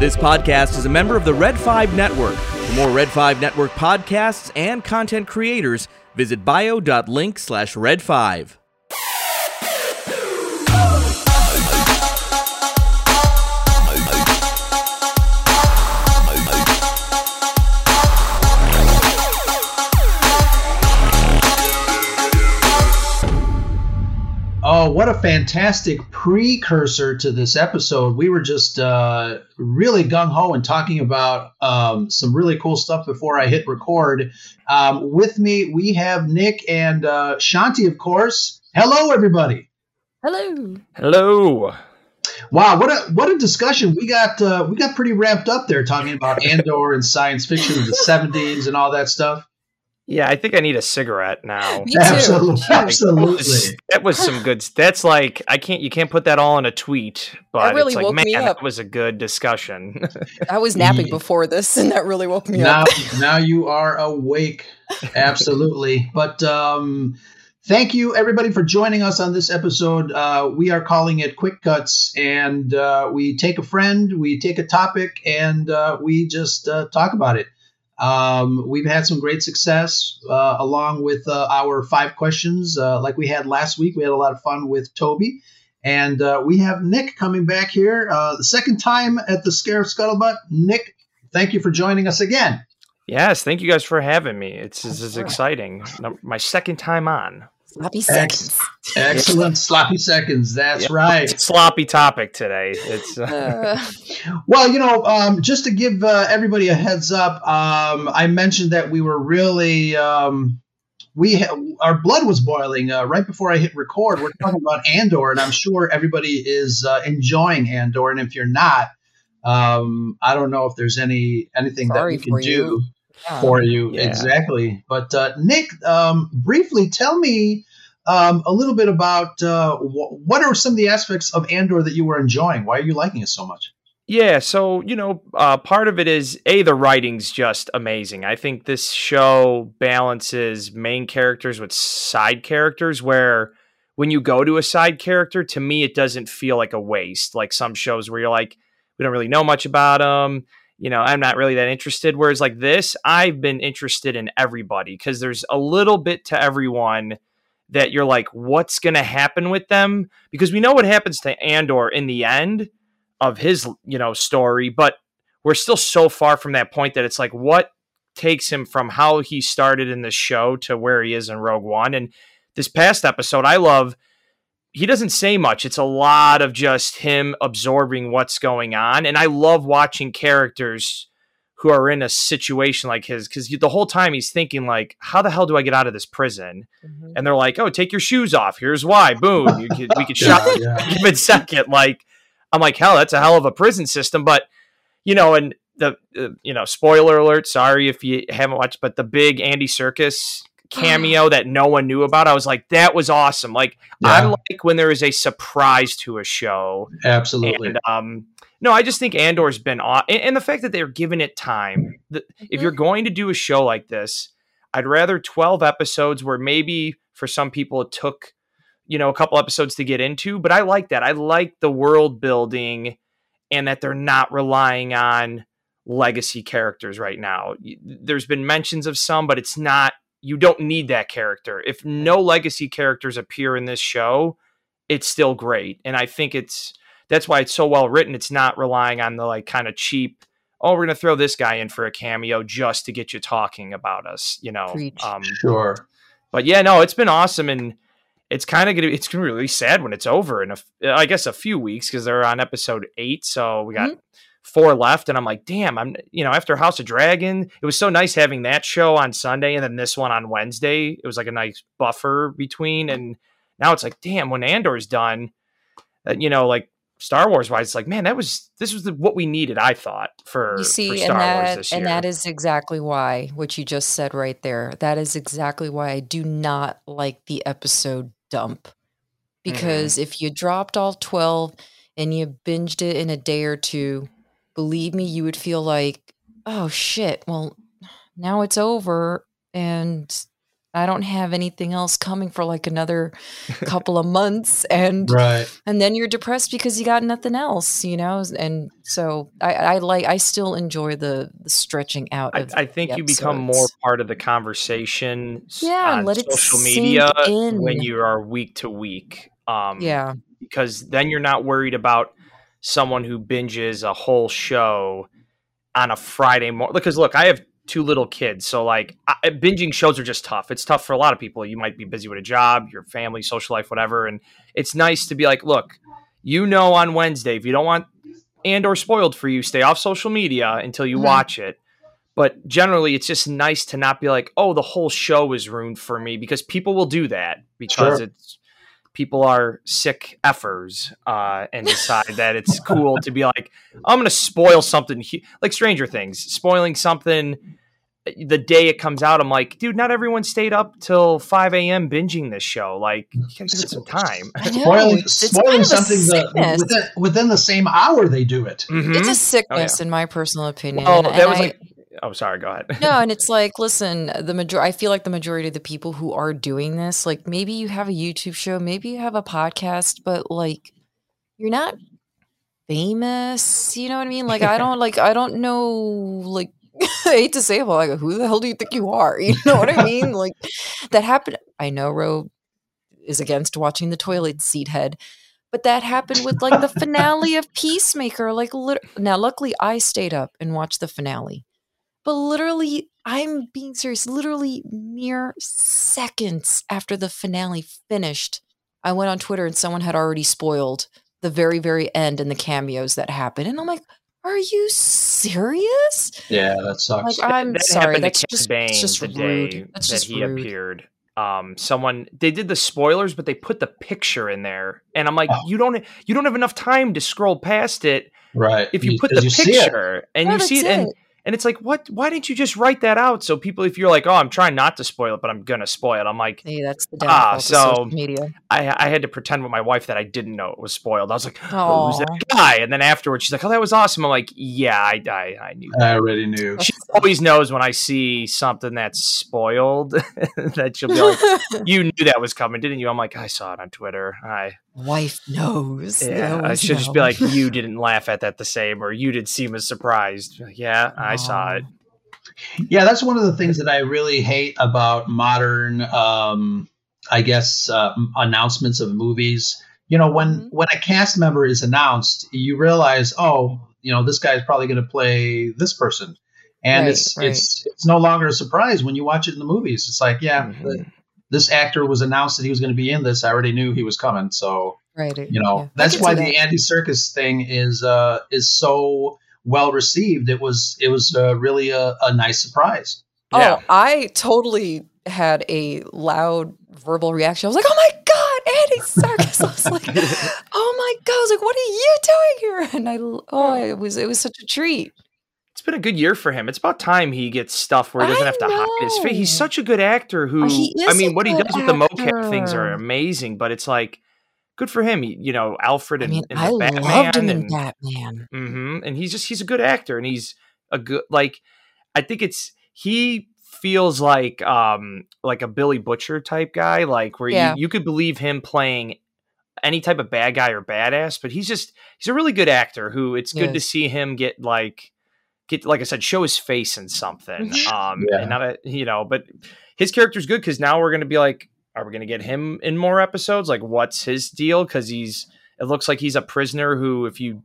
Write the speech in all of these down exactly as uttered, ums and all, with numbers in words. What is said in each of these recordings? This podcast is a member of the Red five Network. For more Red five Network podcasts and content creators, visit bio.link slash red5. Oh, what a fantastic precursor to this episode. We were just uh, really gung-ho and talking about um, some really cool stuff before I hit record. Um, with me, we have Nick and uh, Shanti, of course. Hello, everybody. Hello. Hello. Wow, what a what a discussion. We got uh, we got pretty ramped up there talking about Andor and science fiction of the seventies and all that stuff. Yeah, I think I need a cigarette now. Me too. Absolutely, absolutely. That was some good. That's like I can't. You can't put that all in a tweet. But really it's like, man, that was a good discussion. I was napping yeah. before this, and that really woke me now, up. Now you are awake. Absolutely. But um, thank you, everybody, for joining us on this episode. Uh, we are calling it Quick Cuts, and uh, we take a friend, we take a topic, and uh, we just uh, talk about it. Um, we've had some great success uh, along with uh, our five questions uh, like we had last week. We had a lot of fun with Toby. And uh, we have Nick coming back here. Uh, the second time at the Scare of Scuttlebutt. Nick, thank you for joining us again. Yes, thank you guys for having me. It's This is exciting. My second time on. Sloppy seconds. Ex- excellent sloppy seconds. That's yep. right. It's a sloppy topic today. It's uh... Uh. Well, you know, um, just to give uh, everybody a heads up, um, I mentioned that we were really um, we ha- our blood was boiling uh, right before I hit record. We're talking about Andor, and I'm sure everybody is uh, enjoying Andor. And if you're not, um, I don't know if there's any anything Sorry that we can do. You. For you, yeah. exactly. But uh, Nick, um, briefly tell me um, a little bit about uh, wh- what are some of the aspects of Andor that you were enjoying? Why are you liking it so much? Yeah, so, you know, uh, part of it is, A, the writing's just amazing. I think this show balances main characters with side characters where when you go to a side character, to me, it doesn't feel like a waste. Like some shows where you're like, we don't really know much about them. You know, I'm not really that interested. Whereas like this, I've been interested in everybody because there's a little bit to everyone that you're like, what's going to happen with them? Because we know what happens to Andor in the end of his, you know, story. But we're still so far from that point that it's like, what takes him from how he started in the show to where he is in Rogue One? And this past episode, I love, he doesn't say much. It's a lot of just him absorbing what's going on. And I love watching characters who are in a situation like his, because the whole time he's thinking like, how the hell do I get out of this prison? Mm-hmm. And they're like, oh, take your shoes off. Here's why. Boom. You could, we could shop yeah, yeah. give it second. Like, I'm like, hell, that's a hell of a prison system. But, you know, and the, uh, you know, spoiler alert. Sorry if you haven't watched, but the big Andy Serkis cameo that no one knew about. I was like, that was awesome. Like yeah. I like when there is a surprise to a show. Absolutely. And, um, no, I just think Andor's been on, and, and the fact that they're giving it time. The, if you're going to do a show like this, I'd rather twelve episodes where maybe for some people it took, you know, a couple episodes to get into, but I like that. I like the world building and that they're not relying on legacy characters right now. There's been mentions of some, but it's not, you don't need that character. If no legacy characters appear in this show, it's still great. And I think it's, that's why it's so well written. It's not relying on the like kind of cheap, oh, we're going to throw this guy in for a cameo just to get you talking about us, you know? Um, sure. But yeah, no, it's been awesome. And it's kind of going to, it's going to be really sad when it's over in a, I guess a few weeks, cause they're on episode eight. So we got mm-hmm. four left, and I'm like, damn, I'm, you know, after House of Dragon, it was so nice having that show on Sunday and then this one on Wednesday. It was like a nice buffer between, and now it's like, damn, when Andor's done, uh, you know, like Star Wars wise, it's like, man, that was, this was the, what we needed, I thought, for, you see, for Star and that, Wars this year. And that is exactly why, what you just said right there, that is exactly why I do not like the episode dump, because mm-hmm. if you dropped all twelve and you binged it in a day or two, believe me, you would feel like, oh, shit, well, now it's over. And I don't have anything else coming for like another couple of months. And, right. and then you're depressed because you got nothing else, you know? And so I, I like, I still enjoy the, the stretching out. Of I, I think you become more part of the conversation yeah, on let social it media in. When you are week to week. Um, yeah. Because then you're not worried about someone who binges a whole show on a Friday morning. Because look, I have two little kids. So like I, binging shows are just tough. It's tough for a lot of people. You might be busy with a job, your family, social life, whatever. And it's nice to be like, look, you know, on Wednesday, if you don't want Andor spoiled for you, stay off social media until you mm-hmm. watch it. But generally it's just nice to not be like, oh, the whole show is ruined for me, because people will do that because sure. it's people are sick effers uh, and decide that it's cool to be like, I'm going to spoil something hu-. Like Stranger Things, spoiling something the day it comes out. I'm like, dude, not everyone stayed up till five a.m. binging this show. Like, you gotta give it some time. Spoiling, spoiling something the, within, within the same hour they do it. Mm-hmm. It's a sickness oh, yeah. in my personal opinion. Oh, well, that was I- like. Oh, sorry. Go ahead. No, and it's like, listen, the major. I feel like the majority of the people who are doing this, like maybe you have a YouTube show, maybe you have a podcast, but like you're not famous. You know what I mean? Like I don't like I don't know. Like I hate to say it, but like who the hell do you think you are? You know what I mean? Like that happened. I know Ro is against watching the toilet seat head. But that happened with like the finale of Peacemaker. Like lit- now, luckily, I stayed up and watched the finale. But literally, I'm being serious, literally mere seconds after the finale finished, I went on Twitter and someone had already spoiled the very, very end and the cameos that happened. And I'm like, are you serious? Yeah, that sucks. Like, I'm that sorry. That's just, it's just the rude. Day that's just that he rude. Appeared. Um, someone, they did the spoilers, but they put the picture in there. And I'm like, oh. you don't, you don't have enough time to scroll past it. Right. If you, you put the you picture and you see it. And, And it's like, what? Why didn't you just write that out so people, if you're like, oh, I'm trying not to spoil it, but I'm going to spoil it. I'm like, hey, that's the ah, so social media. I, I had to pretend with my wife that I didn't know it was spoiled. I was like, oh, who's that guy? And then afterwards, she's like, oh, that was awesome. I'm like, yeah, I I, I knew that. I already knew. She always knows when I see something that's spoiled that she'll be like, you knew that was coming, didn't you? I'm like, I saw it on Twitter. I Wife knows. Yeah, I should know. Just be like, you didn't laugh at that the same, or you didn't seem as surprised. Yeah, I Aww. Saw it. Yeah, that's one of the things that I really hate about modern, um, I guess, uh, announcements of movies. You know, when, mm-hmm. when a cast member is announced, you realize, oh, you know, this guy is probably going to play this person. And right, it's, right. it's it's no longer a surprise when you watch it in the movies. It's like, yeah, mm-hmm. the, this actor was announced that he was going to be in this. I already knew he was coming. So, right, you know, yeah. that's why that. The Andy Serkis thing is uh, is so well received. It was it was uh, really a, a nice surprise. Oh, yeah. I totally had a loud verbal reaction. I was like, oh, my God, Andy Serkis. I was like, oh, my God. I was like, what are you doing here? And I oh, it was it was such a treat. It's been a good year for him. It's about time he gets stuff where he doesn't I have to know. Hide his face. He's such a good actor who, I mean, what he does actor. With the mocap things are amazing, but it's like, good for him. You know, Alfred and, I mean, and I Batman. I loved him and, in Batman. Mm-hmm, and he's just, he's a good actor and he's a good, like, I think it's, he feels like, um, like a Billy Butcher type guy, like where yeah. you, you could believe him playing any type of bad guy or badass, but he's just, he's a really good actor who it's yes. good to see him get like, Get, like I said, show his face in something. Um, yeah. and not a, you know, but his character's good because now we're going to be like, are we going to get him in more episodes? Like, what's his deal? Because he's, it looks like he's a prisoner who, if you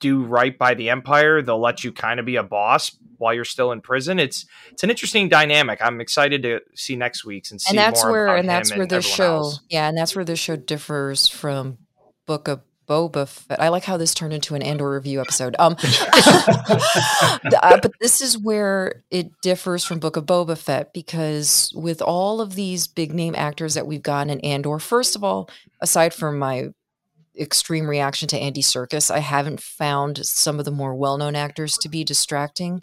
do right by the Empire, they'll let you kind of be a boss while you're still in prison. It's it's an interesting dynamic. I'm excited to see next week's and see and that's more where, about and that's him where and the show, else. Yeah, and that's where this show differs from Book of Boba Fett. I like how this turned into an Andor review episode. Um, uh, but this is where it differs from Book of Boba Fett, because with all of these big name actors that we've gotten in Andor, first of all, aside from my extreme reaction to Andy Serkis, I haven't found some of the more well-known actors to be distracting,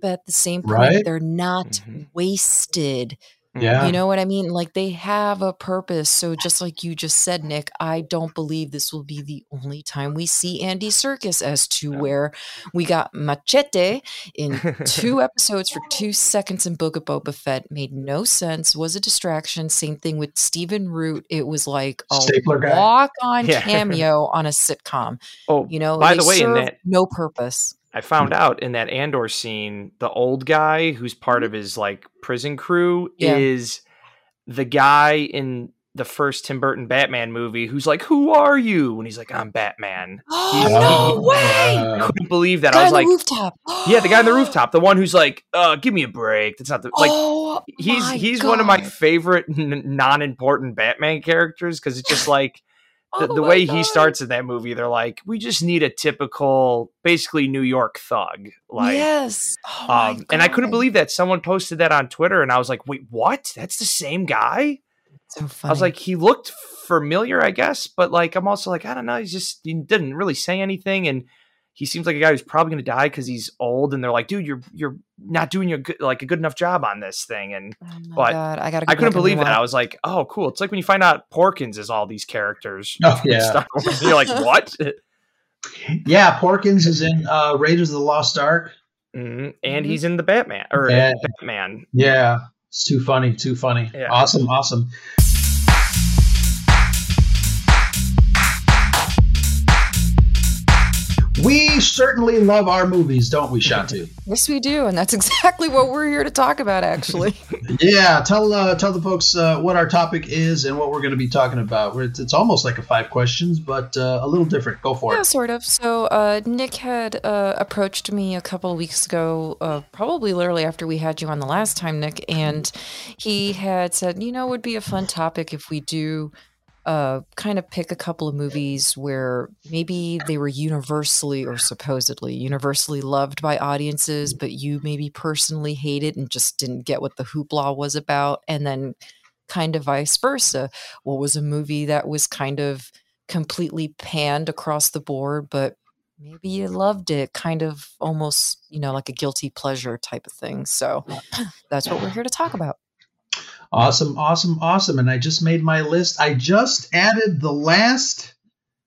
but at the same point, right? they're not mm-hmm. wasted Yeah. You know what I mean? Like, they have a purpose. So just like you just said, Nick, I don't believe this will be the only time we see Andy Serkis as to yeah. where we got Machete in two episodes for two seconds in Book of Boba Fett. Made no sense. Was a distraction. Same thing with Steven Root. It was like a walk-on yeah. cameo on a sitcom. Oh, you know, by the way, in that, no purpose. I found out in that Andor scene, the old guy who's part of his like prison crew yeah. is the guy in the first Tim Burton Batman movie who's like, "Who are you?" And he's like, "I'm Batman." Oh, no way! I couldn't believe that. Guy I was on like, the rooftop. Yeah, the guy on the rooftop, the one who's like, "Uh, give me a break." That's not the like. Oh, he's he's God. One of my favorite n- non-important Batman characters because it's just like. The, oh the way God. He starts in that movie, they're like, we just need a typical, basically New York thug. Like, yes. Oh um, and I couldn't believe that someone posted that on Twitter, and I was like, wait, what? That's the same guy? So funny. I was like, he looked familiar, I guess, but like, I'm also like, I don't know. He's just, he didn't really say anything, and he seems like a guy who's probably going to die because he's old. And they're like, dude, you're you're not doing your good, like a good enough job on this thing. And oh but God, I, gotta go I couldn't believe that. I was like, oh, cool. It's like when you find out Porkins is all these characters. Oh, yeah. You're like, what? Yeah, Porkins is in uh, Raiders of the Lost Ark. Mm-hmm. And he's in the Batman. or Bad. Batman. Yeah, it's too funny, too funny. Yeah. Awesome, awesome. We certainly love our movies, don't we, Shantu? Yes, we do, and that's exactly what we're here to talk about, actually. Yeah, tell uh, tell the folks uh, what our topic is and what we're going to be talking about. It's, it's almost like a five questions, but uh, a little different. Go for yeah, it. Yeah, sort of. So uh, Nick had uh, approached me a couple of weeks ago, uh, probably literally after we had you on the last time, Nick, and he had said, you know, it would be a fun topic if we do... Uh, kind of pick a couple of movies where maybe they were universally or supposedly universally loved by audiences, but you maybe personally hated and just didn't get what the hoopla was about. And then kind of vice versa. What was a movie that was kind of completely panned across the board, but maybe you loved it, kind of almost, you know, like a guilty pleasure type of thing. So that's what we're here to talk about. Awesome, awesome, awesome. And I just made my list. I just added the last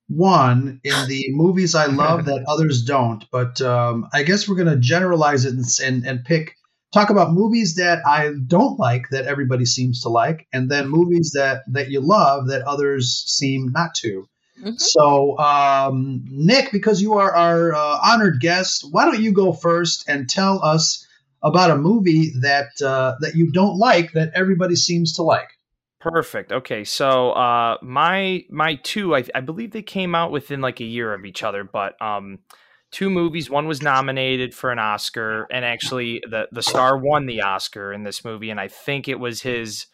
one in the movies I love that others don't. But um, I guess we're going to generalize it and, and, and pick, talk about movies that I don't like that everybody seems to like, and then movies that, that you love that others seem not to. Mm-hmm. So, um, Nick, because you are our uh, honored guest, why don't you go first and tell us about a movie that uh, that you don't like that everybody seems to like. Perfect. Okay, so uh, my my two, I, I believe they came out within like a year of each other, but um, two movies. One was nominated for an Oscar, and actually the the star won the Oscar in this movie, and I think it was his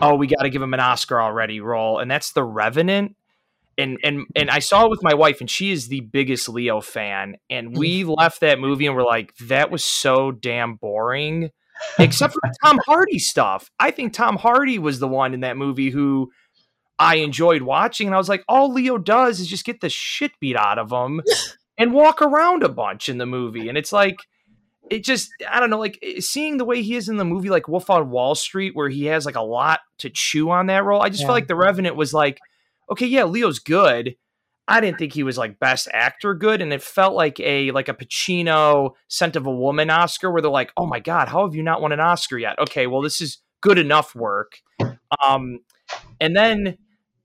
"oh, we got to give him an Oscar already" role, and that's The Revenant. And and and I saw it with my wife, and she is the biggest Leo fan. And we left that movie and we're like, that was so damn boring, except for the Tom Hardy stuff. I think Tom Hardy was the one in that movie who I enjoyed watching. And I was like, all Leo does is just get the shit beat out of him and walk around a bunch in the movie. And it's like, it just, I don't know, like seeing the way he is in the movie, like Wolf on Wall Street, where he has like a lot to chew on that role. I just yeah. felt like The Revenant was like, okay, yeah, Leo's good. I didn't think he was like best actor good. And it felt like a, like a Pacino Scent of a Woman Oscar where they're like, oh my God, how have you not won an Oscar yet? Okay, well, this is good enough work. Um, and then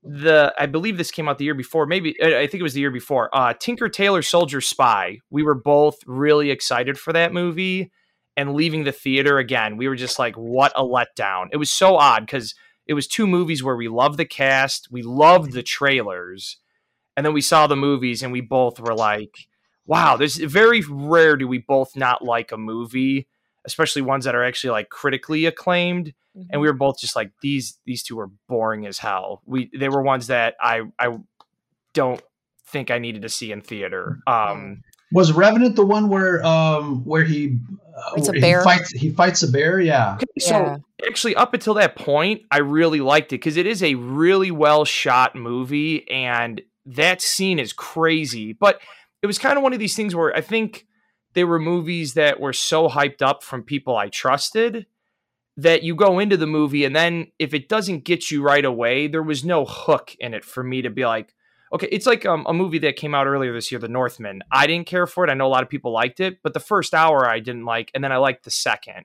the, I believe this came out the year before, maybe, I think it was the year before, uh, Tinker Tailor Soldier Spy. We were both really excited for that movie, and leaving the theater again, we were just like, what a letdown. It was so odd because it was two movies where we loved the cast, we loved the trailers, and then we saw the movies and we both were like, wow, there's very rare do we both not like a movie, especially ones that are actually like critically acclaimed. Mm-hmm. And we were both just like, these these two were boring as hell. We they were ones that I I don't think I needed to see in theater. Um, was Revenant the one where um, where he uh, it's a bear. He fights, he fights a bear, yeah. Okay, so yeah. Actually, up until that point, I really liked it because it is a really well shot movie, and that scene is crazy. But it was kind of one of these things where I think they were movies that were so hyped up from people I trusted that you go into the movie and then if it doesn't get you right away, there was no hook in it for me to be like, okay, it's like um, a movie that came out earlier this year, The Northman. I didn't care for it. I know a lot of people liked it, but the first hour I didn't like, and then I liked the second.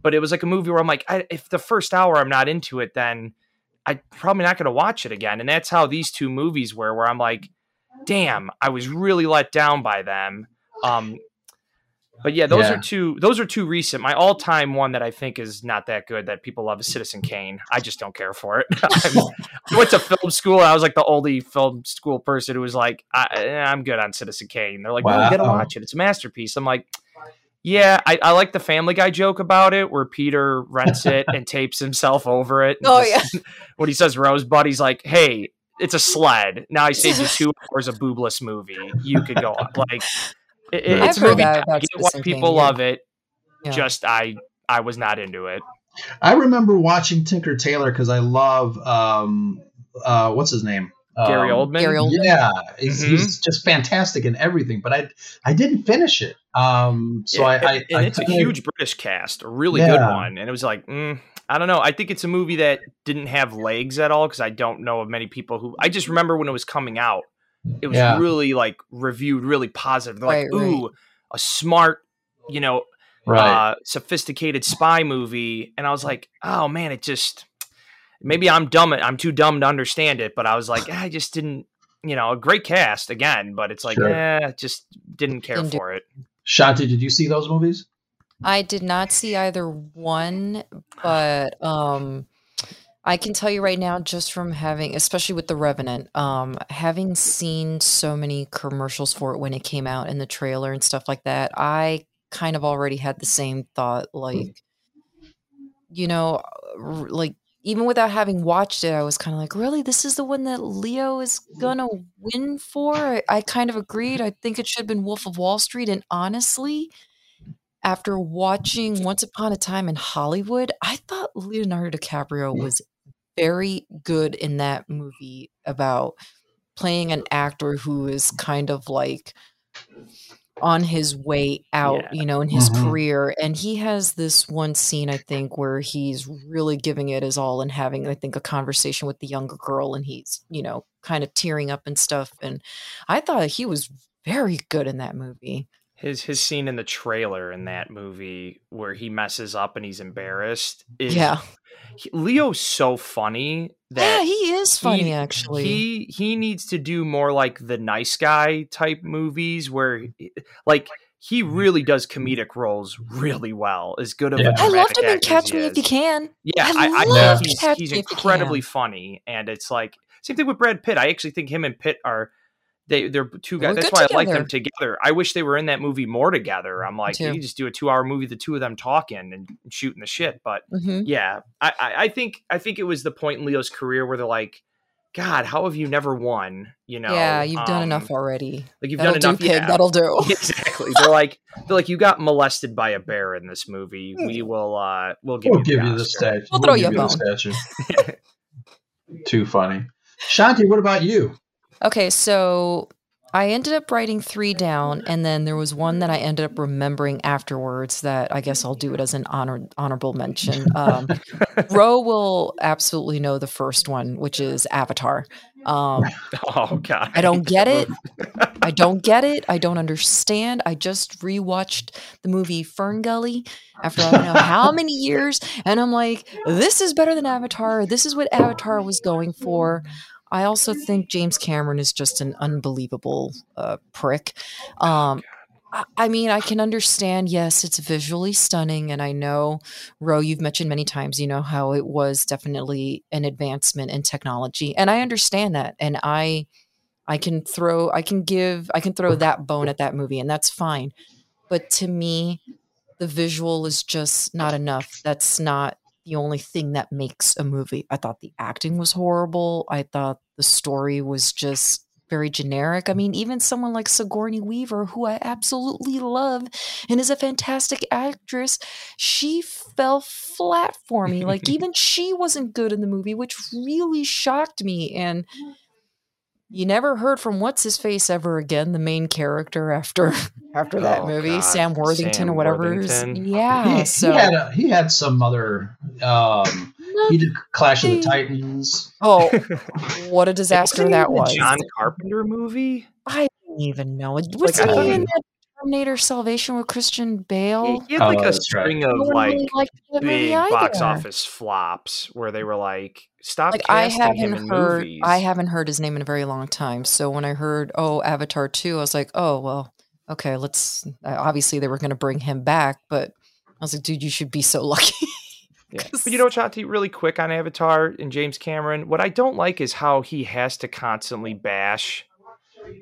But it was like a movie where I'm like, I, if the first hour I'm not into it, then I'm probably not going to watch it again. And that's how these two movies were, where I'm like, damn, I was really let down by them. Um, but yeah, those yeah. are two. Those are two recent. My all-time one that I think is not that good that people love is Citizen Kane. I just don't care for it. I went to film school. I was like the only film school person who was like, I, I'm good on Citizen Kane. They're like, wow. No, you got to watch it. It's a masterpiece. I'm like, yeah, I, I like the Family Guy joke about it where Peter rents it and tapes himself over it. Oh, just, yeah. When he says Rosebud, he's like, hey, it's a sled. Now I saved you two hours of boobless movie. You could go on. Like, it, it's a movie. I get why people yeah. love it. Yeah. Just I I was not into it. I remember watching Tinker Tailor because I love, um, uh, what's his name? Gary Oldman. Um, Gary Oldman. Yeah, he's, mm-hmm. he's just fantastic in everything. But I, I didn't finish it. Um, so it, I, I, and I it's a huge British cast, a really yeah. good one. And it was like, mm, I don't know. I think it's a movie that didn't have legs at all because I don't know of many people who. I just remember when it was coming out, it was yeah. really like reviewed, really positive. They're right, like, ooh, right. a smart, you know, right. uh, sophisticated spy movie. And I was like, oh man, it just. Maybe I'm dumb. I'm too dumb to understand it, but I was like, eh, I just didn't, you know, a great cast again, but it's like, sure. eh, just didn't care didn't for do- it. Shanti, did you see those movies? I did not see either one, but um, I can tell you right now, just from having, especially with The Revenant, um, having seen so many commercials for it when it came out in the trailer and stuff like that, I kind of already had the same thought, like, you know, like, even without having watched it, I was kind of like, really? This is the one that Leo is going to win for? I, I kind of agreed. I think it should have been Wolf of Wall Street. And honestly, after watching Once Upon a Time in Hollywood, I thought Leonardo DiCaprio was very good in that movie about playing an actor who is kind of like on his way out, yeah. you know, in his mm-hmm. career. And he has this one scene, I think, where he's really giving it his all and having, I think, a conversation with the younger girl, and he's, you know, kind of tearing up and stuff. And I thought he was very good in that movie. His his scene in the trailer in that movie where he messes up and he's embarrassed. Is, yeah. He, Leo's so funny. That yeah, he is funny, he, actually. He he needs to do more like the nice guy type movies where like he really does comedic roles really well. As good of yeah. a I loved him in Catch Me If You Can. Yeah, I, I, I love he's, Catch he's Me incredibly funny. And it's like same thing with Brad Pitt. I actually think him and Pitt are They, they're two guys. We're That's why together. I like them together. I wish they were in that movie more together. I'm like, you just do a two hour movie, the two of them talking and shooting the shit. But mm-hmm. yeah, I, I think I think it was the point in Leo's career where they're like, God, how have you never won? You know, yeah, you've um, done enough already. Like you've that'll done do, enough. Kid, yeah. That'll do. Exactly. They're like, they're like, you got molested by a bear in this movie. We will, uh, we'll give we'll you, give the, you the statue. We'll, we'll throw you a bone. Too funny. Shanti, what about you? Okay, so I ended up writing three down, and then there was one that I ended up remembering afterwards that I guess I'll do it as an honor, honorable mention. Um, Ro will absolutely know the first one, which is Avatar. Um, oh, God. I don't get it. I don't get it. I don't understand. I just rewatched the movie Fern Gully after I don't know how many years, and I'm like, this is better than Avatar. This is what Avatar was going for. I also think James Cameron is just an unbelievable uh, prick. Um, I, I mean, I can understand, yes, it's visually stunning. And I know, Ro, you've mentioned many times, you know, how it was definitely an advancement in technology. And I understand that. And I I can throw, I can give, I can throw that bone at that movie, and that's fine. But to me, the visual is just not enough. That's not the only thing that makes a movie. I thought the acting was horrible. I thought the story was just very generic. I mean, even someone like Sigourney Weaver, who I absolutely love and is a fantastic actress, she fell flat for me. Like, even she wasn't good in the movie, which really shocked me. And You never heard from What's-His-Face ever again, the main character after after that oh, movie, God. Sam Worthington Sam or whatever. Worthington. Yeah. He, so. he, had a, he had some other, um, he did Clash of the Titans. Oh, what a disaster that was. John Carpenter movie? I don't even know. It was like, in that Terminator Salvation with Christian Bale? He had like oh, a string right. of no like really big box office flops where they were like, Stop like I haven't heard movies. I haven't heard his name in a very long time. So when I heard oh Avatar two, I was like, oh well, okay, let's uh, obviously they were going to bring him back, but I was like, dude, you should be so lucky. Yeah. But you know what, Shanti, really quick on Avatar and James Cameron, what I don't like is how he has to constantly bash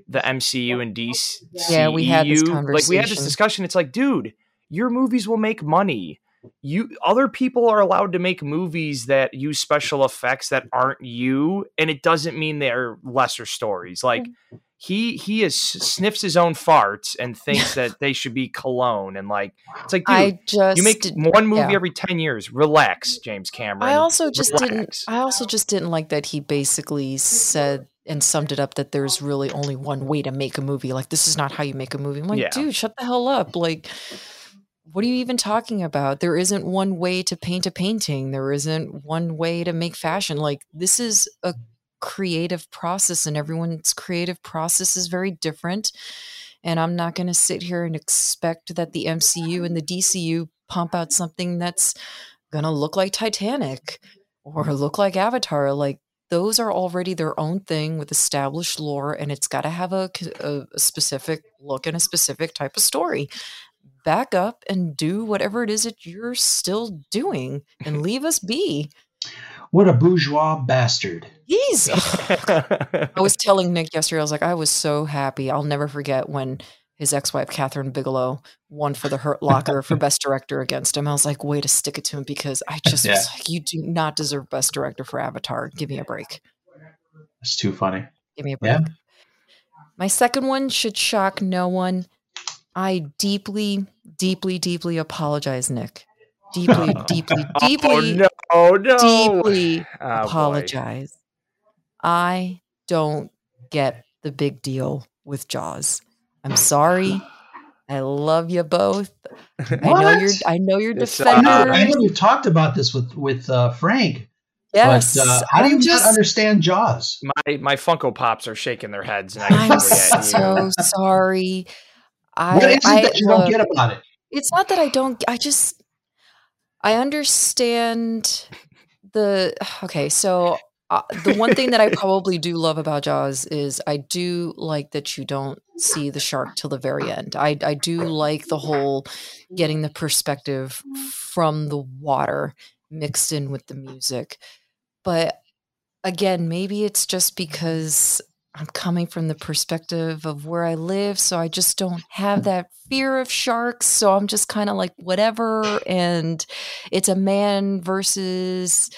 the M C U and D C U. Yeah, we had this conversation. Like we had this discussion. It's like, dude, your movies will make money. You other people are allowed to make movies that use special effects that aren't you, and it doesn't mean they're lesser stories. Like he he is sniffs his own farts and thinks that they should be cologne, and like it's like, dude, I just you make did, one movie yeah. every ten years. Relax, James Cameron. I also just Relax. didn't. I also just didn't like that he basically said and summed it up that there's really only one way to make a movie. Like this is not how you make a movie. I'm like, yeah. dude, shut the hell up. Like. What are you even talking about? There isn't one way to paint a painting. There isn't one way to make fashion. Like this is a creative process and everyone's creative process is very different. And I'm not going to sit here and expect that the M C U and the D C U pump out something that's going to look like Titanic or look like Avatar. Like those are already their own thing with established lore, and it's got to have a, a, a specific look and a specific type of story. Back up and do whatever it is that you're still doing and leave us be. What a bourgeois bastard. He's. I was telling Nick yesterday, I was like, I was so happy. I'll never forget when his ex-wife, Catherine Bigelow, won for the Hurt Locker for Best Director against him. I was like, way to stick it to him, because I just yeah. was like, you do not deserve Best Director for Avatar. Give me a break. It's too funny. Give me a break. Yeah. My second one should shock no one. I deeply, deeply, deeply apologize, Nick. Deeply, deeply, deeply, oh, no, no. deeply oh, apologize. Boy. I don't get the big deal with Jaws. I'm sorry. I love you both. What? I know you're. I know you're defenders. Uh, I know we talked about this with with uh, Frank. Yes. But, uh, how do you just not understand Jaws? My my Funko Pops are shaking their heads, and I I'm so sorry. I, what is it I, that you look, don't get about it? It's not that I don't. I just, I understand the, okay. So uh, the one thing that I probably do love about Jaws is I do like that you don't see the shark till the very end. I, I do like the whole getting the perspective from the water mixed in with the music. But again, maybe it's just because I'm coming from the perspective of where I live, so I just don't have that fear of sharks. So I'm just kind of like, whatever. And it's a man versus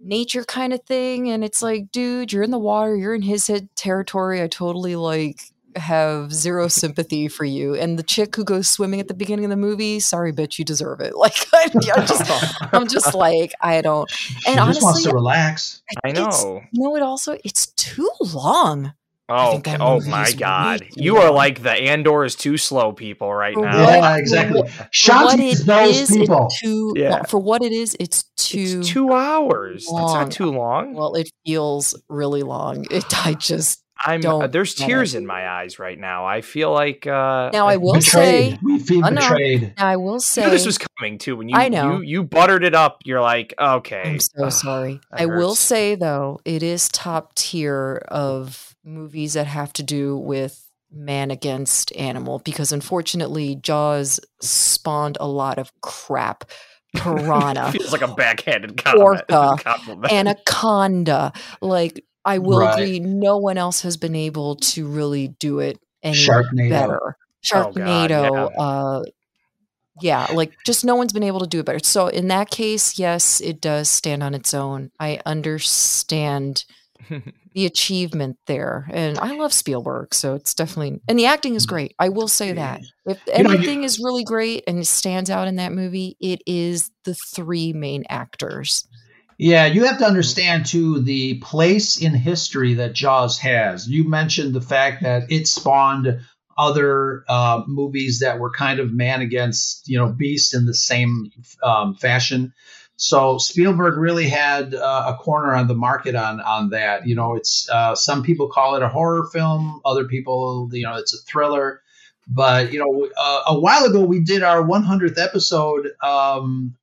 nature kind of thing. And it's like, dude, you're in the water, you're in his head territory. I totally like have zero sympathy for you. And the chick who goes swimming at the beginning of the movie, sorry, bitch, you deserve it. Like, I, I'm, just, I'm just like, I don't. And she honestly, just wants to relax. I know. You know, it also, it's too long. Oh, oh my God. You long. Are like the Andor is too slow people right now. Yeah, exactly. Shots is those people. Too yeah. long. For what it is, it's too It's two hours. Long. That's not too long. Well, it feels really long. It, I just. I'm don't there's tears it. in my eyes right now. I feel like uh now I will betrayed. say we feel betrayed. Now I will say you know this was coming too when you I know you, you buttered it up. You're like, okay. I'm so ugh, sorry. I hurts. will say though, it is top tier of movies that have to do with man against animal, because unfortunately Jaws spawned a lot of crap. Piranha feels like a backhanded comment. Orca, anaconda, like I will right. agree. No one else has been able to really do it any Sharknado. better. Sharknado. Oh God, yeah. Uh, yeah. Like just no one's been able to do it better. So in that case, yes, it does stand on its own. I understand the achievement there. And I love Spielberg. So it's definitely, and the acting is great. I will say that if anything is really great and stands out in that movie, it is the three main actors. Yeah, you have to understand, too, the place in history that Jaws has. You mentioned the fact that it spawned other uh, movies that were kind of man against, you know, beast in the same um, fashion. So Spielberg really had uh, a corner on the market on on that. You know, it's uh, some people call it a horror film. Other people, you know, it's a thriller. But, you know, uh, a while ago, we did our one hundredth episode um,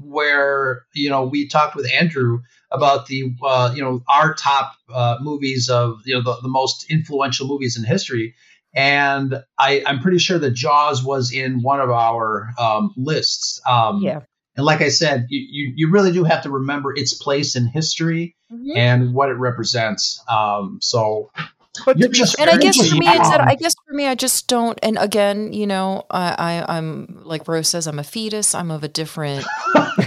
where, you know, we talked with Andrew about the, uh, you know, our top uh, movies of, you know, the, the most influential movies in history. And I, I'm pretty sure that Jaws was in one of our um, lists. Um, yeah. And like I said, you, you really do have to remember its place in history mm-hmm. and what it represents. Um, so... But You're just and I guess for me, it's that I guess for me, I just don't. And again, you know, I, I I'm like Rose says, I'm a fetus. I'm of a different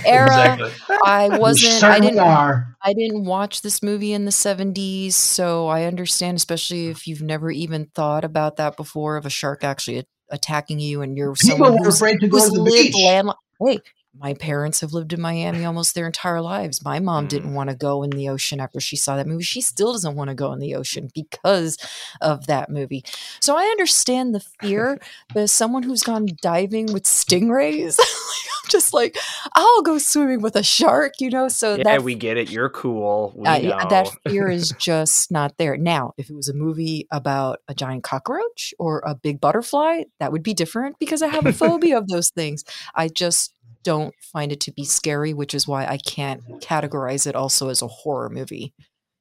era. Exactly. I wasn't. I didn't. Are. I didn't watch this movie in the seventies, so I understand, especially if you've never even thought about that before, of a shark actually attacking you, and you're people were afraid to go to the beach. Land- Wait. My parents have lived in Miami almost their entire lives. My mom didn't want to go in the ocean after she saw that movie. She still doesn't want to go in the ocean because of that movie. So I understand the fear, but as someone who's gone diving with stingrays, I'm just like, I'll go swimming with a shark, you know? So yeah, that, we get it. You're cool. We uh, know. That fear is just not there. Now, if it was a movie about a giant cockroach or a big butterfly, that would be different because I have a phobia of those things. I just don't find it to be scary, which is why I can't categorize it also as a horror movie.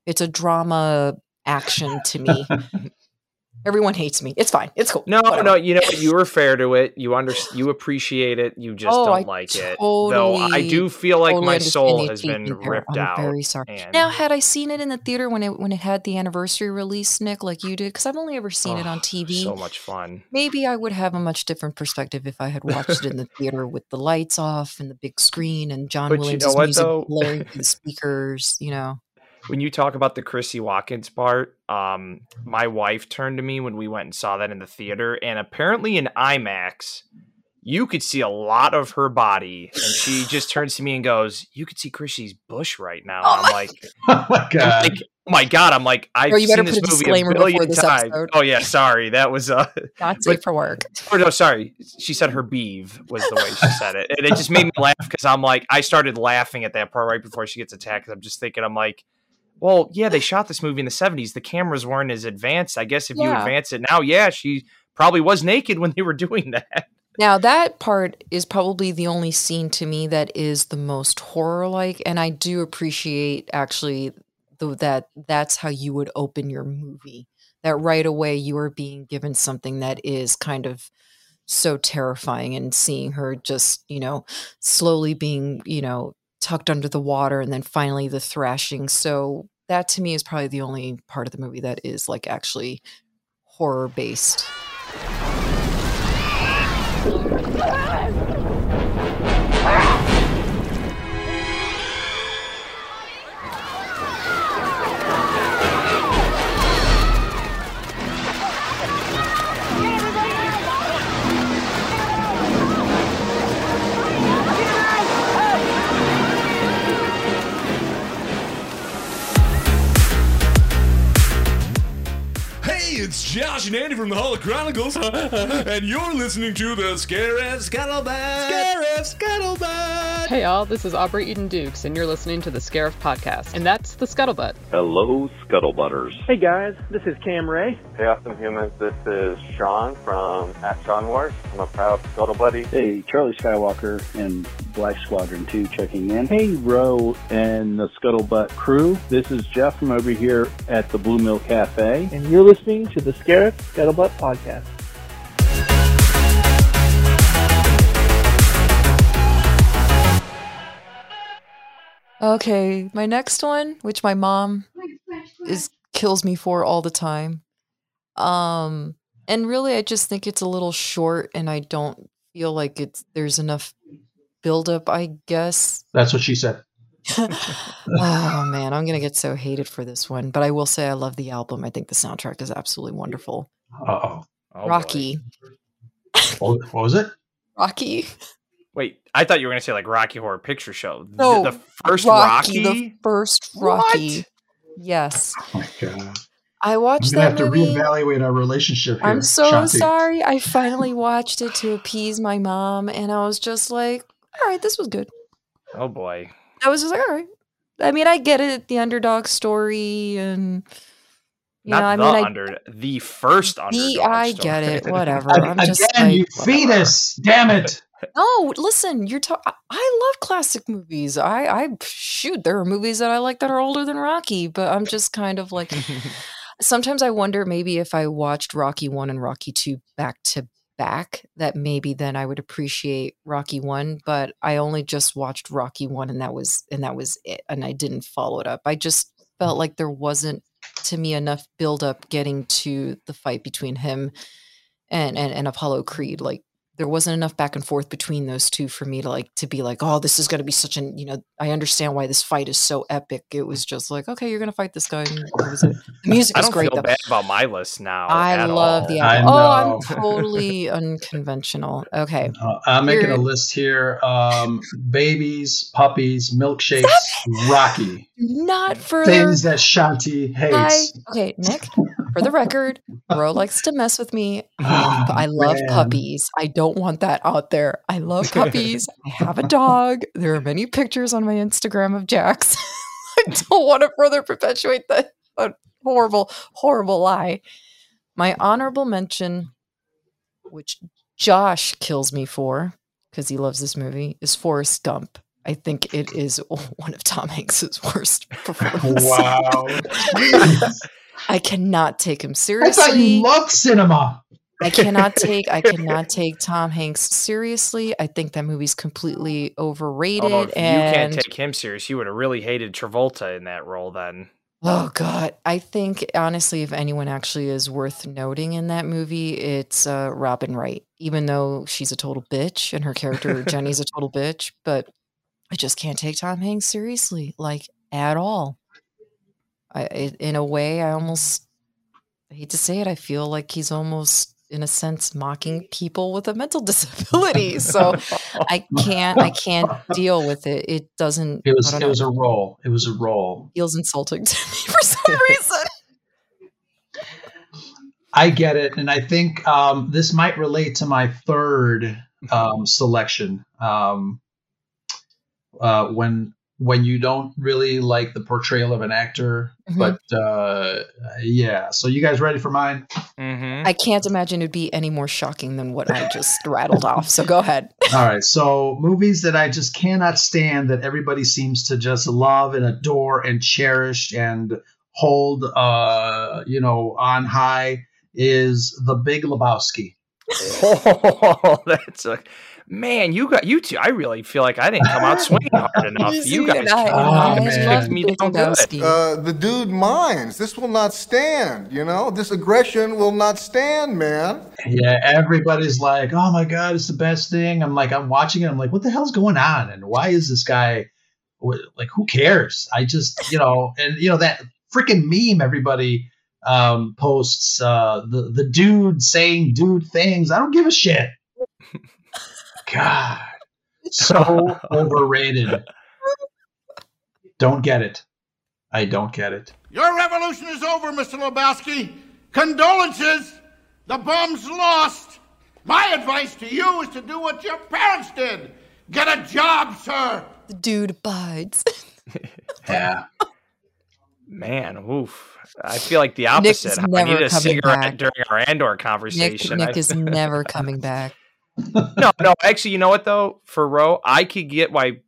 It's a drama action to me. Everyone hates me. It's fine. It's cool. No, Whatever. no, you know, you were fair to it. You under, you appreciate it. You just oh, don't I like totally, it. Though I do feel like totally my soul has been ripped I'm out. I'm very sorry. And... Now, had I seen it in the theater when it when it had the anniversary release, Nick, like you did, because I've only ever seen oh, it on T V. So much fun. Maybe I would have a much different perspective if I had watched it in the theater with the lights off and the big screen and John but Williams' you know what, music though? blowing through the speakers, you know. When you talk about the Chrissy Watkins part, um, my wife turned to me when we went and saw that in the theater, and apparently in IMAX, you could see a lot of her body, and she just turns to me and goes, "You could see Chrissy's bush right now." Oh, I'm my like, "Oh my god, like, oh my god!" I'm like, "I've Girl, you seen this movie a, a billion times." Episode. Oh yeah, sorry, that was uh, not safe for work. Or no, sorry, she said her beeve was the way she said it, and it just made me laugh because I'm like, I started laughing at that part right before she gets attacked. Cause I'm just thinking, I'm like. Well, yeah, they shot this movie in the seventies. The cameras weren't as advanced. I guess if yeah. you advance it now, yeah, she probably was naked when they were doing that. Now, that part is probably the only scene to me that is the most horror-like, and I do appreciate, actually, the, that that's how you would open your movie, that right away you are being given something that is kind of so terrifying, and seeing her just, you know, slowly being, you know, tucked under the water, and then finally the thrashing. So that to me is probably the only part of the movie that is like actually horror based. It's Josh and Andy from the Hall of Chronicles, and you're listening to the Scarab Scuttlebutt. Scarab Scuttlebutt. Hey, all, this is Aubrey Eden-Dukes, and you're listening to the Scarab Podcast, and that's the Scuttlebutt. Hello, Scuttlebutters. Hey, guys, this is Cam Ray. Hey, awesome humans, this is Sean from at Sean Wars. I'm a proud Scuttlebuddy. Hey, Charlie Skywalker and Black Squadron two checking in. Hey, Ro and the Scuttlebutt crew. This is Jeff from over here at the Blue Mill Cafe, and you're listening to the Scarab Scuttlebutt Podcast. Okay, my next one, which my mom is kills me for all the time. Um, and really, I just think it's a little short, and I don't feel like it's there's enough buildup, I guess. That's what she said. Oh man, I'm gonna get so hated for this one, but I will say I love the album. I think the soundtrack is absolutely wonderful. Uh-oh. Oh, Rocky. What was it? Rocky. Wait, I thought you were going to say like Rocky Horror Picture Show. No, the, the first Rocky, Rocky. The first Rocky. What? Yes. Oh my God. I watched that movie. I'm going to have movie. to reevaluate our relationship here. I'm so Shanti. sorry. I finally watched it to appease my mom, and I was just like, all right, this was good. Oh, boy. I was just like, all right. I mean, I get it. The underdog story and... You Not know, the I mean, under, I, the first underdog the, I story. get it. Whatever. I'm just Again, like, you fetus. Damn it. No, listen. You're. Ta- I love classic movies. I, I shoot. There are movies that I like that are older than Rocky, but I'm just kind of like. Sometimes I wonder maybe if I watched Rocky One and Rocky Two back to back, that maybe then I would appreciate Rocky One. But I only just watched Rocky One, and that was and that was it, and I didn't follow it up. I just felt like there wasn't. To me, enough build up getting to the fight between him and, and and Apollo Creed. Like there wasn't enough back and forth between those two for me to like to be like, oh, this is going to be such an you know. I understand why this fight is so epic. It was just like, okay, you're going to fight this guy. And what was it? The music I is don't great. Feel bad about my list now. I love all. the. I oh, I'm totally unconventional. Okay, uh, I'm Weird. making a list here: um, babies, puppies, milkshakes, Rocky. Not for things that Shanti hates. I, okay, Nick, for the record, Ro likes to mess with me. I love, I love puppies. I don't want that out there. I love puppies. I have a dog. There are many pictures on my Instagram of Jax. I don't want to further perpetuate that horrible, horrible lie. My honorable mention, which Josh kills me for because he loves this movie, is Forrest Gump. I think it is one of Tom Hanks' worst performances. Wow. I cannot take him seriously. I thought you loved cinema. I cannot take I cannot take Tom Hanks seriously. I think that movie's completely overrated. Oh, if and you can't take him serious, you would have really hated Travolta in that role then. Oh God. I think honestly, if anyone actually is worth noting in that movie, it's uh, Robin Wright, even though she's a total bitch and her character Jenny's a total bitch, but I just can't take Tom Hanks seriously, like at all. I, in a way, I almost I hate to say it. I feel like he's almost, in a sense, mocking people with a mental disability. So I can't, I can't deal with it. It doesn't. It was, it know, was a role. It was a role. Feels insulting to me for some reason. I get it, and I think um, this might relate to my third um, selection. Um, Uh, when when you don't really like the portrayal of an actor, mm-hmm. but uh, yeah. So you guys ready for mine? Mm-hmm. I can't imagine it'd be any more shocking than what I just rattled off. So go ahead. All right. So movies that I just cannot stand that everybody seems to just love and adore and cherish and hold, uh, you know, on high is The Big Lebowski. Oh, that's a man. You got you two. I really feel like I didn't come out swinging hard enough. You guys, oh, man. Me down good. Uh, the dude minds. This will not stand. You know, this aggression will not stand, man. Yeah, everybody's like, "Oh my God, it's the best thing." I'm like, I'm watching it. I'm like, what the hell's going on? And why is this guy? Like, who cares? I just, you know, and you know that freaking meme. Everybody. Um, posts uh, the the dude saying dude things. I don't give a shit. God, so overrated. Don't get it. I don't get it. Your revolution is over, Mister Lebowski. Condolences. The bomb's lost. My advice to you is to do what your parents did. Get a job, sir. The dude abides. Yeah. Man, oof. I feel like the opposite. I need a cigarette back. During our Andor conversation. Nick, Nick is never coming back. No, no. Actually, you know what, though? For Ro, I could get why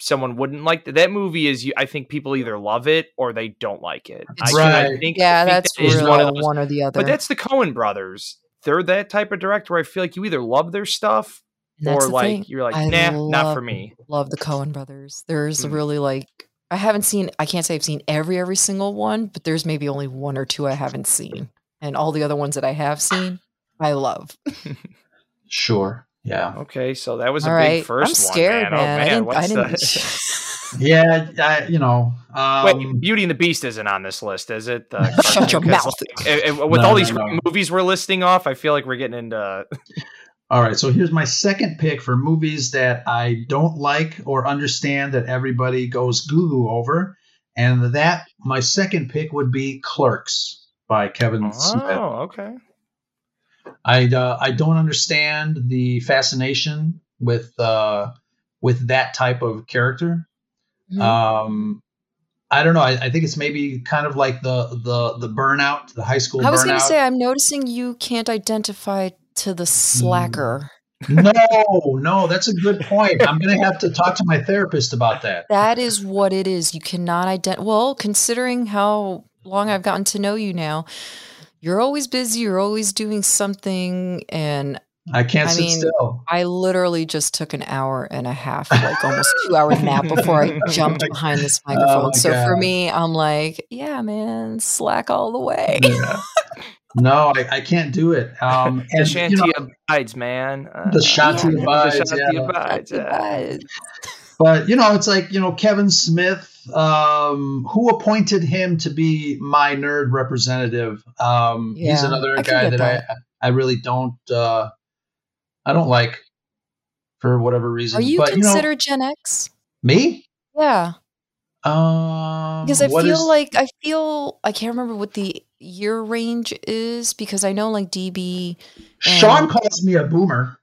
someone wouldn't like that. That movie is, I think people either love it or they don't like it. I, right. I think, yeah, I think that's that really is one, of those, one or the other. But that's the Coen Brothers. They're that type of director where I feel like you either love their stuff or like thing. You're like, I nah, love, not for me. love the Coen Brothers. There's mm. really like... I haven't seen, I can't say I've seen every, every single one, but there's maybe only one or two I haven't seen. And all the other ones that I have seen, I love. Sure. Yeah. Okay. So that was all a right. big first I'm scared, one. Man. Man. Oh, man. I didn't, what's I didn't... Yeah. I, you know. Um... Wait, Beauty and the Beast isn't on this list, is it? Uh, Shut your mouth. Like, it, it, with no, all these no, no. movies we're listing off, I feel like we're getting into. All right, so here's my second pick for movies that I don't like or understand that everybody goes goo-goo over. And that, my second pick would be Clerks by Kevin Smith. Oh, okay. I uh, I don't understand the fascination with uh, with that type of character. Mm. Um, I don't know. I, I think it's maybe kind of like the the the burnout, the high school burnout. I was going to say, I'm noticing you can't identify to the slacker. No, no, that's a good point. I'm going to have to talk to my therapist about that. That is what it is. You cannot identify. Well, considering how long I've gotten to know you now, you're always busy. You're always doing something. And I can't I sit mean, still. I literally just took an hour and a half, like almost two hour nap before I jumped behind this microphone. Oh so God. For me, I'm like, yeah, man, slack all the way. Yeah. No, I, I can't do it. Um, the and, shanty you know, abides, man. Uh, the shanty yeah, abides. The shanty yeah. abides. Yeah. But, you know, it's like, you know, Kevin Smith, um, who appointed him to be my nerd representative. Um, yeah, he's another I guy that, that I I really don't uh, I don't like for whatever reason. Are you but, consider you know, Gen X? Me? Yeah. Um, because I feel is, like I feel I can't remember what the year range is because I know like D B. Sean calls me a boomer.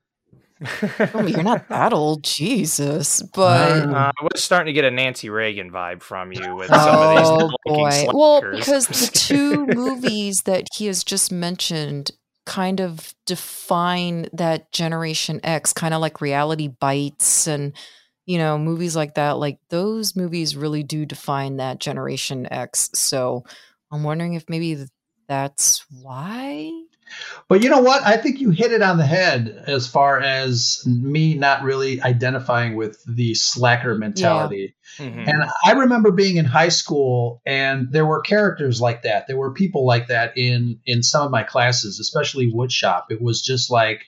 Oh, you're not that old, Jesus! But uh, I was starting to get a Nancy Reagan vibe from you with some oh, of these. Oh boy! Slackers. Well, because the two movies that he has just mentioned kind of define that Generation X, kind of like Reality Bites and. You know, movies like that, like those movies really do define that Generation X. So I'm wondering if maybe that's why. But you know what? I think you hit it on the head as far as me not really identifying with the slacker mentality. Yeah. Mm-hmm. And I remember being in high school and there were characters like that. There were people like that in, in some of my classes, especially woodshop. It was just like,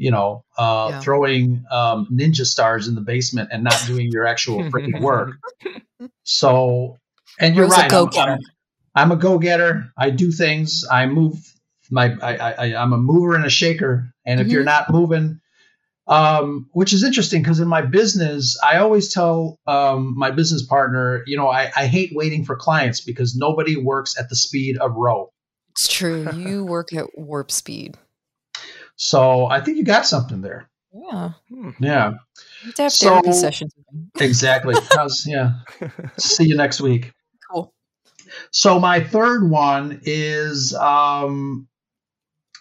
you know, uh, yeah. throwing um, ninja stars in the basement and not doing your actual freaking work. So, and you're right. A go-getter. I'm, I'm a go-getter. I do things. I move my, I, I, I'm a mover and a shaker. And if mm-hmm. you're not moving, um, which is interesting because in my business, I always tell um, my business partner, you know, I, I hate waiting for clients because nobody works at the speed of Roe. It's true. You work at warp speed. So I think you got something there. Yeah. Yeah. You have to have so, therapy sessions. Exactly. How's, yeah. See you next week. Cool. So my third one is um,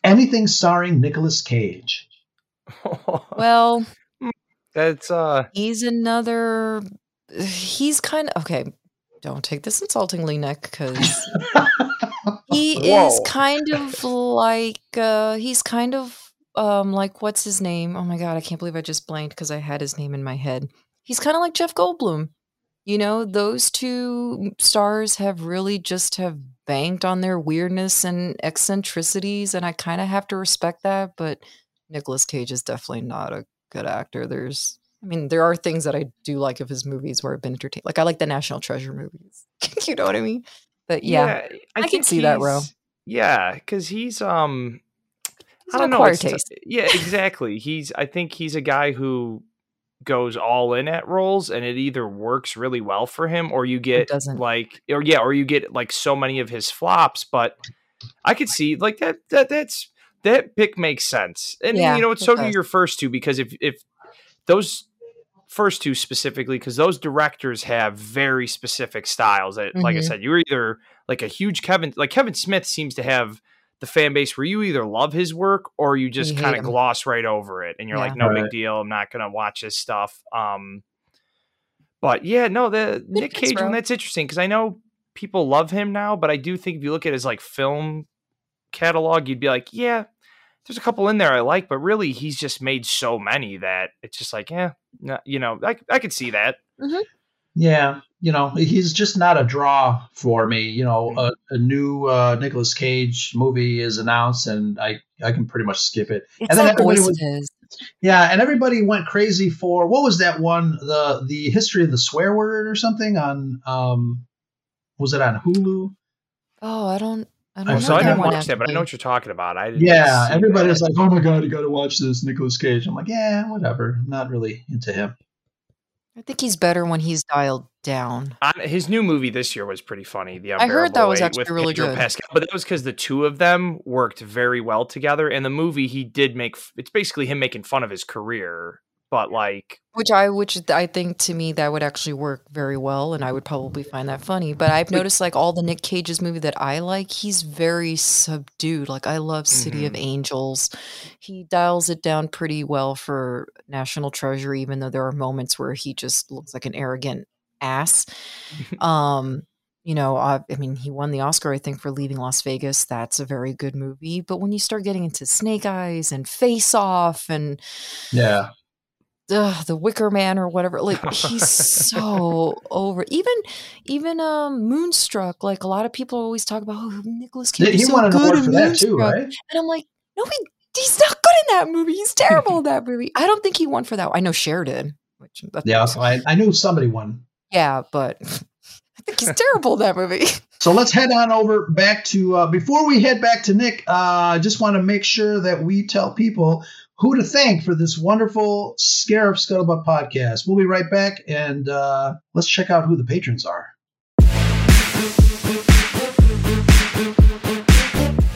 anything starring Nicolas Cage. Well, that's uh, he's another. He's kind of okay. Don't take this insultingly, Nick, because he Whoa. is kind of like uh, he's kind of. Um, like, what's his name? Oh, my God. I can't believe I just blanked because I had his name in my head. He's kind of like Jeff Goldblum. You know, those two stars have really just have banked on their weirdness and eccentricities. And I kind of have to respect that. But Nicolas Cage is definitely not a good actor. There's I mean, there are things that I do like of his movies where I've been entertained. Like, I like the National Treasure movies. You know what I mean? But, yeah, yeah I, I can see that, Ro. Yeah, because he's... um. It's I don't know. Taste. Yeah, exactly. He's. I think he's a guy who goes all in at roles, and it either works really well for him, or you get like, or yeah, or you get like so many of his flops. But I could see like that. That that's that pick makes sense, and yeah, you know, it's so does. do your first two because if if those first two specifically, because those directors have very specific styles. That, mm-hmm. like I said, you're either like a huge Kevin, like Kevin Smith seems to have. The fan base where you either love his work or you just kind of gloss right over it. And you're yeah. like, no right. big deal. I'm not going to watch his stuff. Um, but yeah, no, the it Nick Cage one, that's interesting. Cause I know people love him now, but I do think if you look at his like film catalog, you'd be like, yeah, there's a couple in there I like, but really he's just made so many that it's just like, yeah, no, you know, I, I could see that. Mm-hmm. Yeah. You know, he's just not a draw for me. You know, a, a new uh, Nicolas Cage movie is announced, and I, I can pretty much skip it. It's and then everybody was, is. Yeah, and everybody went crazy for what was that one? The the history of the swear word or something on um, was it on Hulu? Oh, I don't. I don't oh, know so I didn't watch that, but I know what you're talking about. I didn't yeah, everybody was like, "Oh my god, you got to watch this Nicolas Cage." I'm like, "Yeah, whatever. Not really into him." I think he's better when he's dialed down. Uh, his new movie this year was pretty funny. The Unbearable I heard that was actually really Pedro good, Pascal, but that was because the two of them worked very well together. And the movie he did make, it's basically him making fun of his career, but like, which I which I think to me that would actually work very well, and I would probably find that funny. But I've noticed like all the Nick Cage's movie that I like, he's very subdued. Like I love City mm-hmm. of Angels. He dials it down pretty well for National Treasure, even though there are moments where he just looks like an arrogant ass. um, you know, I, I mean, he won the Oscar, I think, for Leaving Las Vegas. That's a very good movie. But when you start getting into Snake Eyes and Face Off and yeah. Ugh, the Wicker Man or whatever, like he's so over. Even, even um, Moonstruck. Like a lot of people always talk about, oh, Nicolas Cage is so good in Moonstruck. That too, right? And I'm like, no, he, he's not good in that movie. He's terrible in that movie. I don't think he won for that. I know Cher did. Which yeah, so I, I knew somebody won. Yeah, but I think he's terrible in that movie. So let's head on over back to uh, before we head back to Nick. I uh, just want to make sure that we tell people who to thank for this wonderful Scarab Scuttlebutt podcast. We'll be right back, and uh, let's check out who the patrons are.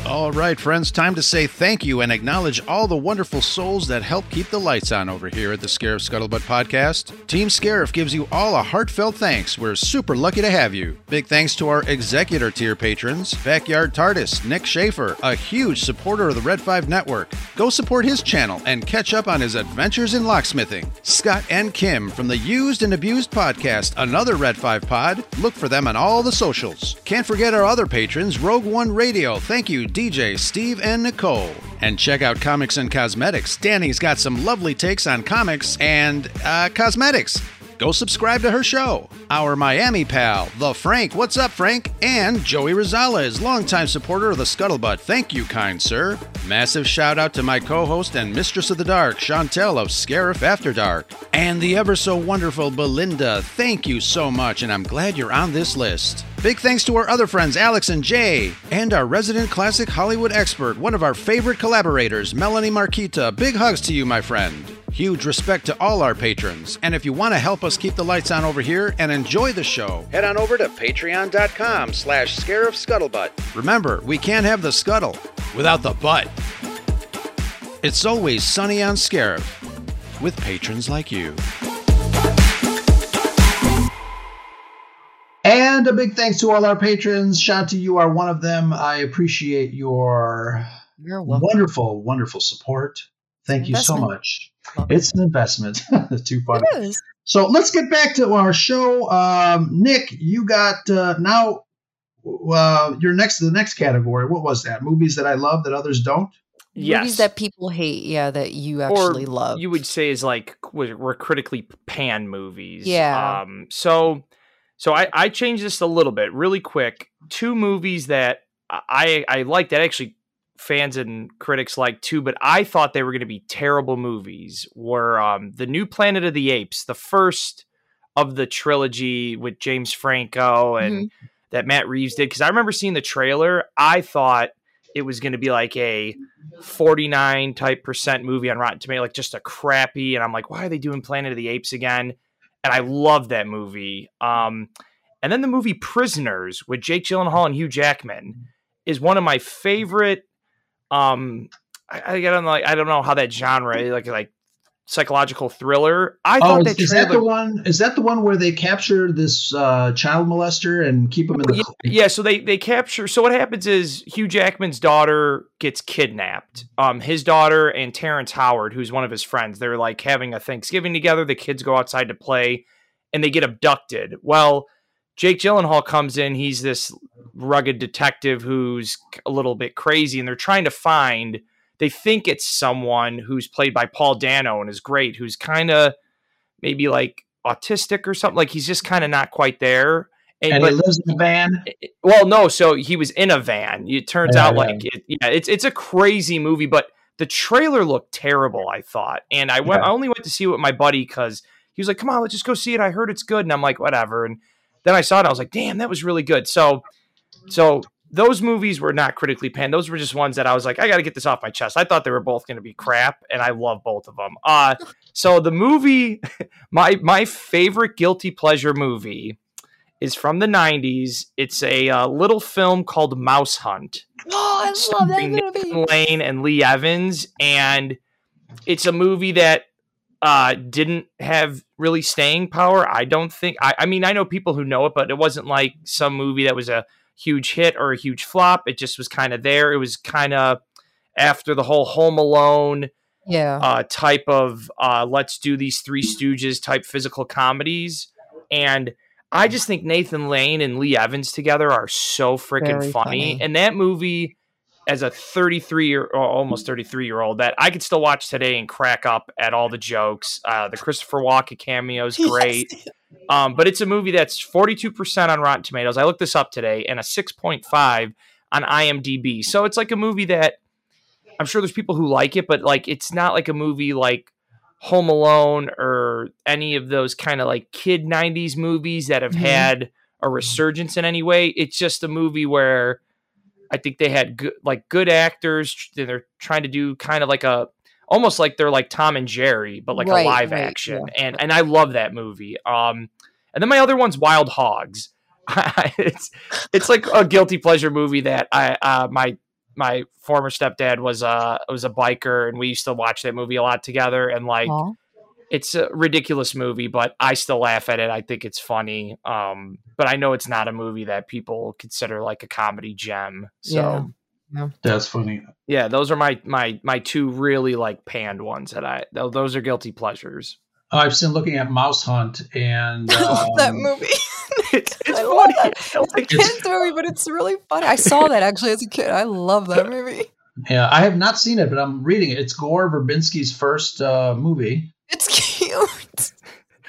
All right, friends, time to say thank you and acknowledge all the wonderful souls that help keep the lights on over here at the Scarab Scuttlebutt podcast. Team Scarab gives you all a heartfelt thanks. We're super lucky to have you. Big thanks to our executor tier patrons, Backyard TARDIS, Nick Schaefer, a huge supporter of the Red five Network. Go support his channel and catch up on his adventures in locksmithing. Scott and Kim from the Used and Abused podcast, another Red five pod. Look for them on all the socials. Can't forget our other patrons, Rogue One Radio. Thank you, D J D J, Steve, and Nicole. And check out Comics and Cosmetics. Danny's got some lovely takes on comics and uh, cosmetics. Go subscribe to her show. Our Miami pal, The Frank. What's up, Frank? And Joey Rosales, longtime supporter of the Scuttlebutt. Thank you, kind sir. Massive shout out to my co-host and mistress of the dark, Chantel of Scarif After Dark. And the ever so wonderful Belinda. Thank you so much, and I'm glad you're on this list. Big thanks to our other friends, Alex and Jay, and our resident classic Hollywood expert, one of our favorite collaborators, Melanie Marquita. Big hugs to you, my friend. Huge respect to all our patrons. And if you want to help us keep the lights on over here and enjoy the show, head on over to patreon.com slash Scarif Scuttlebutt. Remember, we can't have the scuttle without the butt. It's always sunny on Scarif with patrons like you. And a big thanks to all our patrons. Shanti, you are one of them. I appreciate your wonderful, wonderful support. Thank you so much. It's an investment. It's too funny. It is. So let's get back to our show. Um, Nick, you got uh, now uh, your next the next category. What was that? Movies that I love that others don't? Yes. Movies that people hate, yeah, that you actually or love. You would say is like were critically panned movies. Yeah. Um, so... So I, I changed this a little bit really quick. Two movies that I, I liked that actually fans and critics liked too, but I thought they were going to be terrible movies were um, the new Planet of the Apes, the first of the trilogy with James Franco and mm-hmm. that Matt Reeves did. Because I remember seeing the trailer. I thought it was going to be like a forty-nine type percent movie on Rotten Tomatoes, like just a crappy. And I'm like, why are they doing Planet of the Apes again? And I love that movie. Um, and then the movie Prisoners with Jake Gyllenhaal and Hugh Jackman is one of my favorite. Um, I, I don't know. I don't know how that genre, like like psychological thriller. I thought oh, that is that the one. Is that the one where they capture this uh, child molester and keep him in the yeah? yeah so they they capture. So what happens is Hugh Jackman's daughter gets kidnapped. Um, his daughter and Terrence Howard, who's one of his friends, they're like having a Thanksgiving together. The kids go outside to play, and they get abducted. Well, Jake Gyllenhaal comes in. He's this rugged detective who's a little bit crazy, and they're trying to find. They think it's someone who's played by Paul Dano and is great, who's kind of maybe like autistic or something. Like he's just kind of not quite there. And, and but, he lives in a van. Well, no. So he was in a van. It turns yeah, out yeah. like, it, yeah, it's, it's a crazy movie, but the trailer looked terrible, I thought. And I went, yeah. I only went to see it with my buddy because he was like, come on, let's just go see it. I heard it's good. And I'm like, whatever. And then I saw it. I was like, damn, that was really good. So, so those movies were not critically panned. Those were just ones that I was like, I got to get this off my chest. I thought they were both going to be crap, and I love both of them. Uh, so the movie, my my favorite guilty pleasure movie is from the nineties. It's a uh, little film called Mouse Hunt. Oh, I love that movie. Nathan Lane and Lee Evans, and it's a movie that uh, didn't have really staying power. I don't think. I, I mean, I know people who know it, but it wasn't like some movie that was a huge hit or a huge flop. It just was kind of there. It was kind of after the whole Home Alone yeah. uh, type of uh, let's do these Three Stooges type physical comedies. And I just think Nathan Lane and Lee Evans together are so freaking funny. funny. And that movie, as a thirty-three year almost thirty-three year old, that I could still watch today and crack up at all the jokes. Uh, the Christopher Walken cameo is great. Yes. Um, but it's a movie that's forty-two percent on Rotten Tomatoes. I looked this up today, and a six point five on I M D B. So it's like a movie that I'm sure there's people who like it, but like, it's not like a movie like Home Alone or any of those kind of like kid nineties movies that have mm-hmm. had a resurgence in any way. It's just a movie where I think they had good, like good actors. They're trying to do kind of like a, almost like they're like Tom and Jerry, but like right, a live right, action. Yeah. And and I love that movie. Um, and then my other one's Wild Hogs. it's it's like a guilty pleasure movie that I uh, my my former stepdad was uh was a biker, and we used to watch that movie a lot together. And like, aww. It's a ridiculous movie, but I still laugh at it. I think it's funny. Um, but I know it's not a movie that people consider like a comedy gem. So. Yeah. No. That's funny. Yeah, those are my my my two really like panned ones that I. Those are guilty pleasures. I've been looking at Mouse Hunt, and um, I love that movie. it's it's I funny. It's a kid's movie, but it's really funny. I saw that actually as a kid. I love that movie. Yeah, I have not seen it, but I'm reading it. It's Gore Verbinski's first uh, movie. It's cute.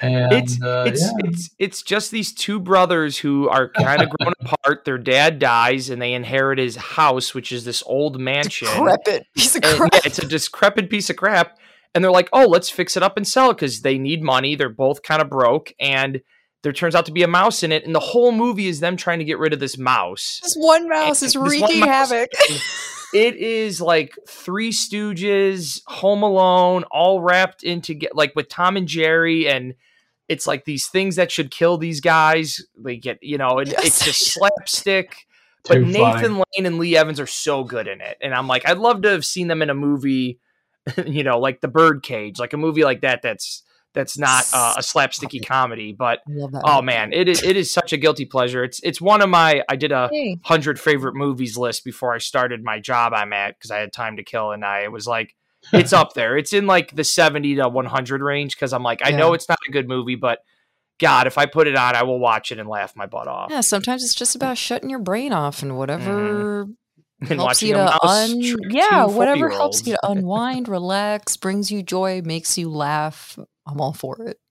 And, it's uh, it's, yeah. it's it's just these two brothers who are kind of grown apart. Their dad dies, and they inherit his house, which is this old mansion. Decrepit piece of crap. Yeah, it's a decrepit piece of crap. And they're like, oh, let's fix it up and sell it because they need money. They're both kind of broke, and there turns out to be a mouse in it. And the whole movie is them trying to get rid of this mouse. This one mouse and is wreaking mouse havoc. It is like Three Stooges, Home Alone, all wrapped into get, like with Tom and Jerry, and it's like these things that should kill these guys. They get, you know, and yes. It's just slapstick. But Nathan Lane and Lee Evans are so good in it. And I'm like, I'd love to have seen them in a movie, you know, like The Birdcage, like a movie like that. That's that's not uh, a slapsticky comedy. But oh man, it is it is such a guilty pleasure. It's it's one of my I did a hundred favorite movies list before I started my job I'm at because I had time to kill, and I was like. It's up there. It's in like the seventy to one hundred range because I'm like, I yeah. know it's not a good movie, but God, if I put it on, I will watch it and laugh my butt off. Yeah, sometimes it's just about shutting your brain off and whatever mm. and helps you to un- yeah, whatever helps you to unwind, relax, brings you joy, makes you laugh. I'm all for it.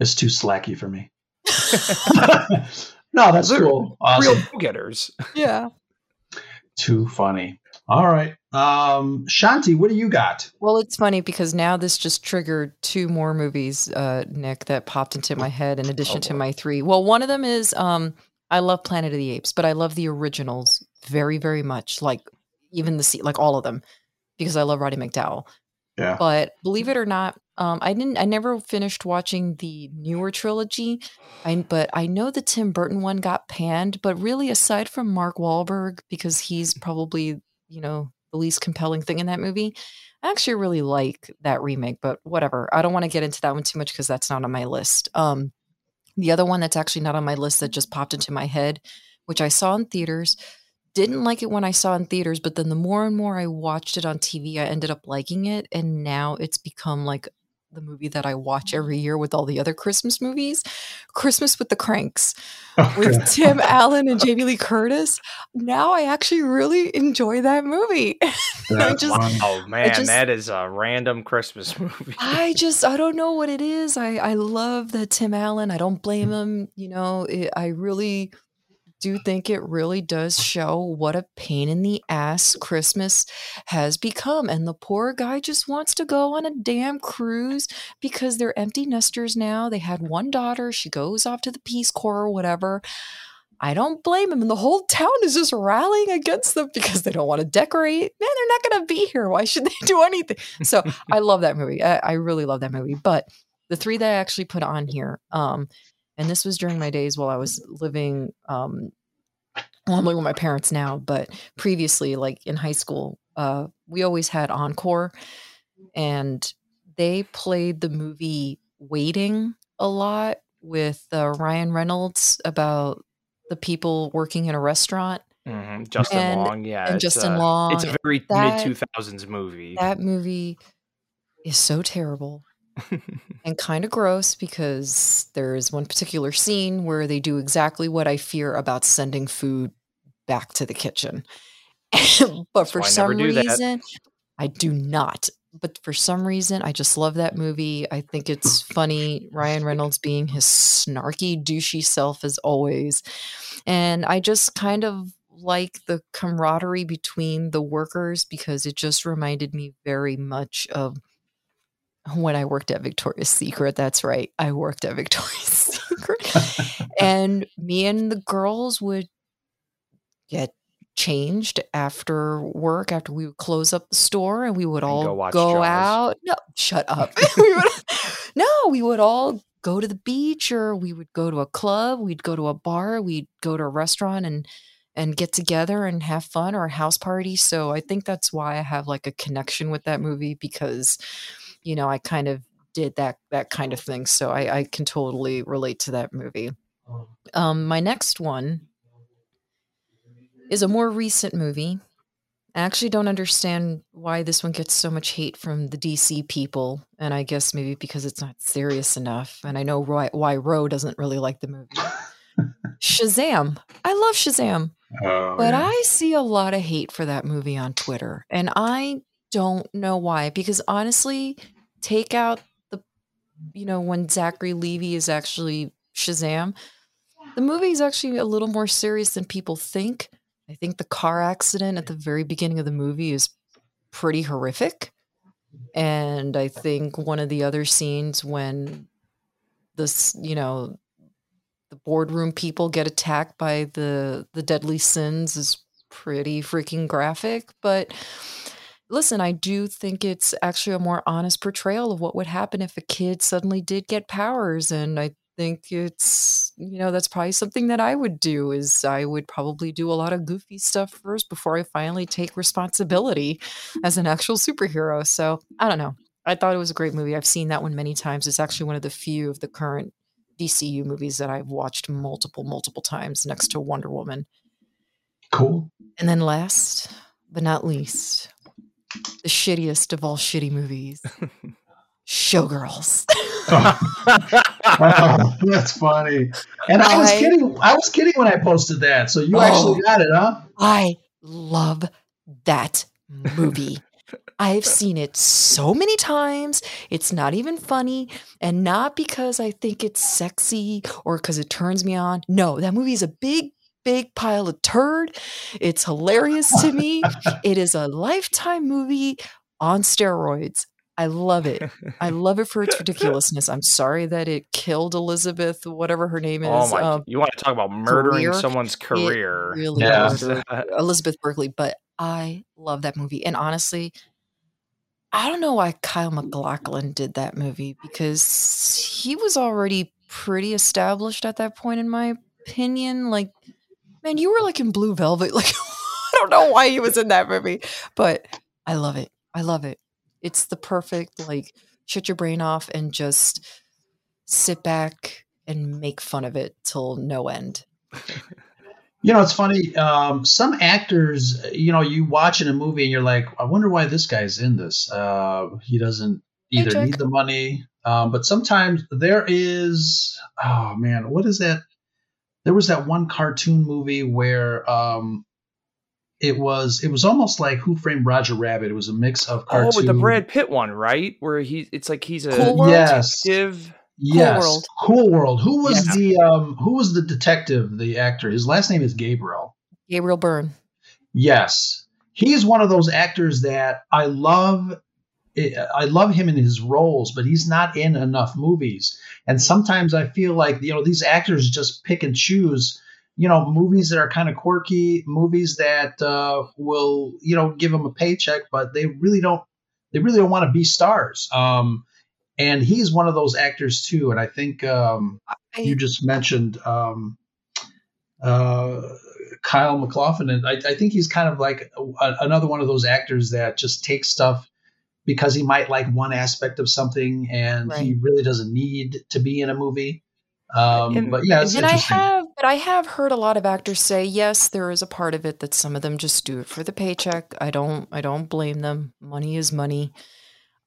It's too slacky for me. No, that's cool. Awesome. Real go-getters. Yeah. Too funny. All right. Um, Shanti, what do you got? Well, it's funny because now this just triggered two more movies, uh, Nick, that popped into my head in addition oh, to my three. Well, one of them is um, I love Planet of the Apes, but I love the originals very, very much. Like even the like all of them, because I love Roddy McDowall. Yeah. But believe it or not, um, I didn't. I never finished watching the newer trilogy. I but I know the Tim Burton one got panned. But really, aside from Mark Wahlberg, because he's probably you know. The least compelling thing in that movie. I actually really like that remake, but whatever. I don't want to get into that one too much because that's not on my list. Um, the other one that's actually not on my list that just popped into my head, which I saw in theaters, didn't like it when I saw in theaters, but then the more and more I watched it on T V, I ended up liking it. And now it's become like the movie that I watch every year with all the other Christmas movies, Christmas with the Cranks okay. with Tim Allen and Jamie Lee Curtis. Now I actually really enjoy that movie. I just, oh man, I just, that is a random Christmas movie. I just, I don't know what it is. I, I love that Tim Allen. I don't blame him. You know, it, I really do think it really does show what a pain in the ass Christmas has become. And the poor guy just wants to go on a damn cruise because they're empty nesters now. They had one daughter. She goes off to the Peace Corps or whatever. I don't blame him. And the whole town is just rallying against them because they don't want to decorate. Man, they're not going to be here. Why should they do anything? So I love that movie. I, I really love that movie. But the three that I actually put on here, um, and this was during my days while I was living, um, well, I'm living with my parents now, but previously, like in high school, uh, we always had Encore, and they played the movie Waiting a lot with uh, Ryan Reynolds about the people working in a restaurant. Mm-hmm. Justin and, Long, yeah. And Justin uh, Long. It's a very mid two thousands movie. That movie is so terrible and kind of gross, because there is one particular scene where they do exactly what I fear about sending food back to the kitchen. But for some reason, I do not. But for some reason, I just love that movie. I think it's funny. Ryan Reynolds being his snarky, douchey self as always. And I just kind of like the camaraderie between the workers, because it just reminded me very much of when I worked at Victoria's Secret. That's right. I worked at Victoria's Secret. And me and the girls would get changed after work, after we would close up the store, and we would and all go, go out. No, shut up. we would, no, we would all go to the beach, or we would go to a club. We'd go to a bar. We'd go to a restaurant and, and get together and have fun, or a house party. So I think that's why I have like a connection with that movie, because, you know, I kind of did that, that kind of thing. So I, I can totally relate to that movie. Um, my next one is a more recent movie. I actually don't understand why this one gets so much hate from the D C people, and I guess maybe because it's not serious enough, and I know why, why Ro doesn't really like the movie. Shazam. I love Shazam. Oh, but yeah. I see a lot of hate for that movie on Twitter, and I don't know why, because honestly, take out the, you know, when Zachary Levi is actually Shazam, the movie is actually a little more serious than people think. I think the car accident at the very beginning of the movie is pretty horrific. And I think one of the other scenes when this, you know, the boardroom people get attacked by the, the deadly sins is pretty freaking graphic. But listen, I do think it's actually a more honest portrayal of what would happen if a kid suddenly did get powers. And I think it's, you know, that's probably something that I would do, is I would probably do a lot of goofy stuff first before I finally take responsibility as an actual superhero. So I don't know. I thought it was a great movie. I've seen that one many times. It's actually one of the few of the current D C U movies that I've watched multiple, multiple times, next to Wonder Woman. Cool. And then last but not least, the shittiest of all shitty movies, Showgirls. Oh. Oh, that's funny. And I was I, kidding. I was kidding when I posted that. So you oh, actually got it, huh? I love that movie. I've seen it so many times. It's not even funny, and not because I think it's sexy or because it turns me on. No, that movie is a big, big pile of turd. It's hilarious to me. It is a Lifetime movie on steroids. I love it. I love it for its ridiculousness. I'm sorry that it killed Elizabeth, whatever her name is. Oh my! Um, you want to talk about murdering career. someone's career? It really yeah. Elizabeth Berkley. But I love that movie, and honestly, I don't know why Kyle MacLachlan did that movie, because he was already pretty established at that point, in my opinion. Like, man, you were like in Blue Velvet. Like, I don't know why he was in that movie, but I love it. I love it. It's the perfect, like, shut your brain off and just sit back and make fun of it till no end. You know, it's funny. Um, some actors, you know, you watch in a movie and you're like, I wonder why this guy's in this. Uh, he doesn't either hey, need the money. Um, but sometimes there is, oh, man, what is that? There was that one cartoon movie where um, – It was it was almost like Who Framed Roger Rabbit. It was a mix of cartoon. Oh, with the Brad Pitt one, right? Where he it's like he's a cool world yes. detective. Yes. Cool World. Cool World. Who was yes. the um who was the detective, the actor? His last name is Gabriel. Gabriel Byrne. Yes. He's one of those actors that I love. I love him in his roles, but he's not in enough movies. And sometimes I feel like, you know, these actors just pick and choose you know, movies that are kind of quirky, movies that uh, will, you know, give them a paycheck, but they really don't, they really don't want to be stars. Um, and he's one of those actors too. And I think um, I, you just mentioned um, uh, Kyle MacLachlan, and I, I think he's kind of like a, another one of those actors that just takes stuff because he might like one aspect of something, and right. he really doesn't need to be in a movie. Um, and, but yeah, it's and I have, but I have heard a lot of actors say, yes, there is a part of it that some of them just do it for the paycheck. I don't, I don't blame them. Money is money.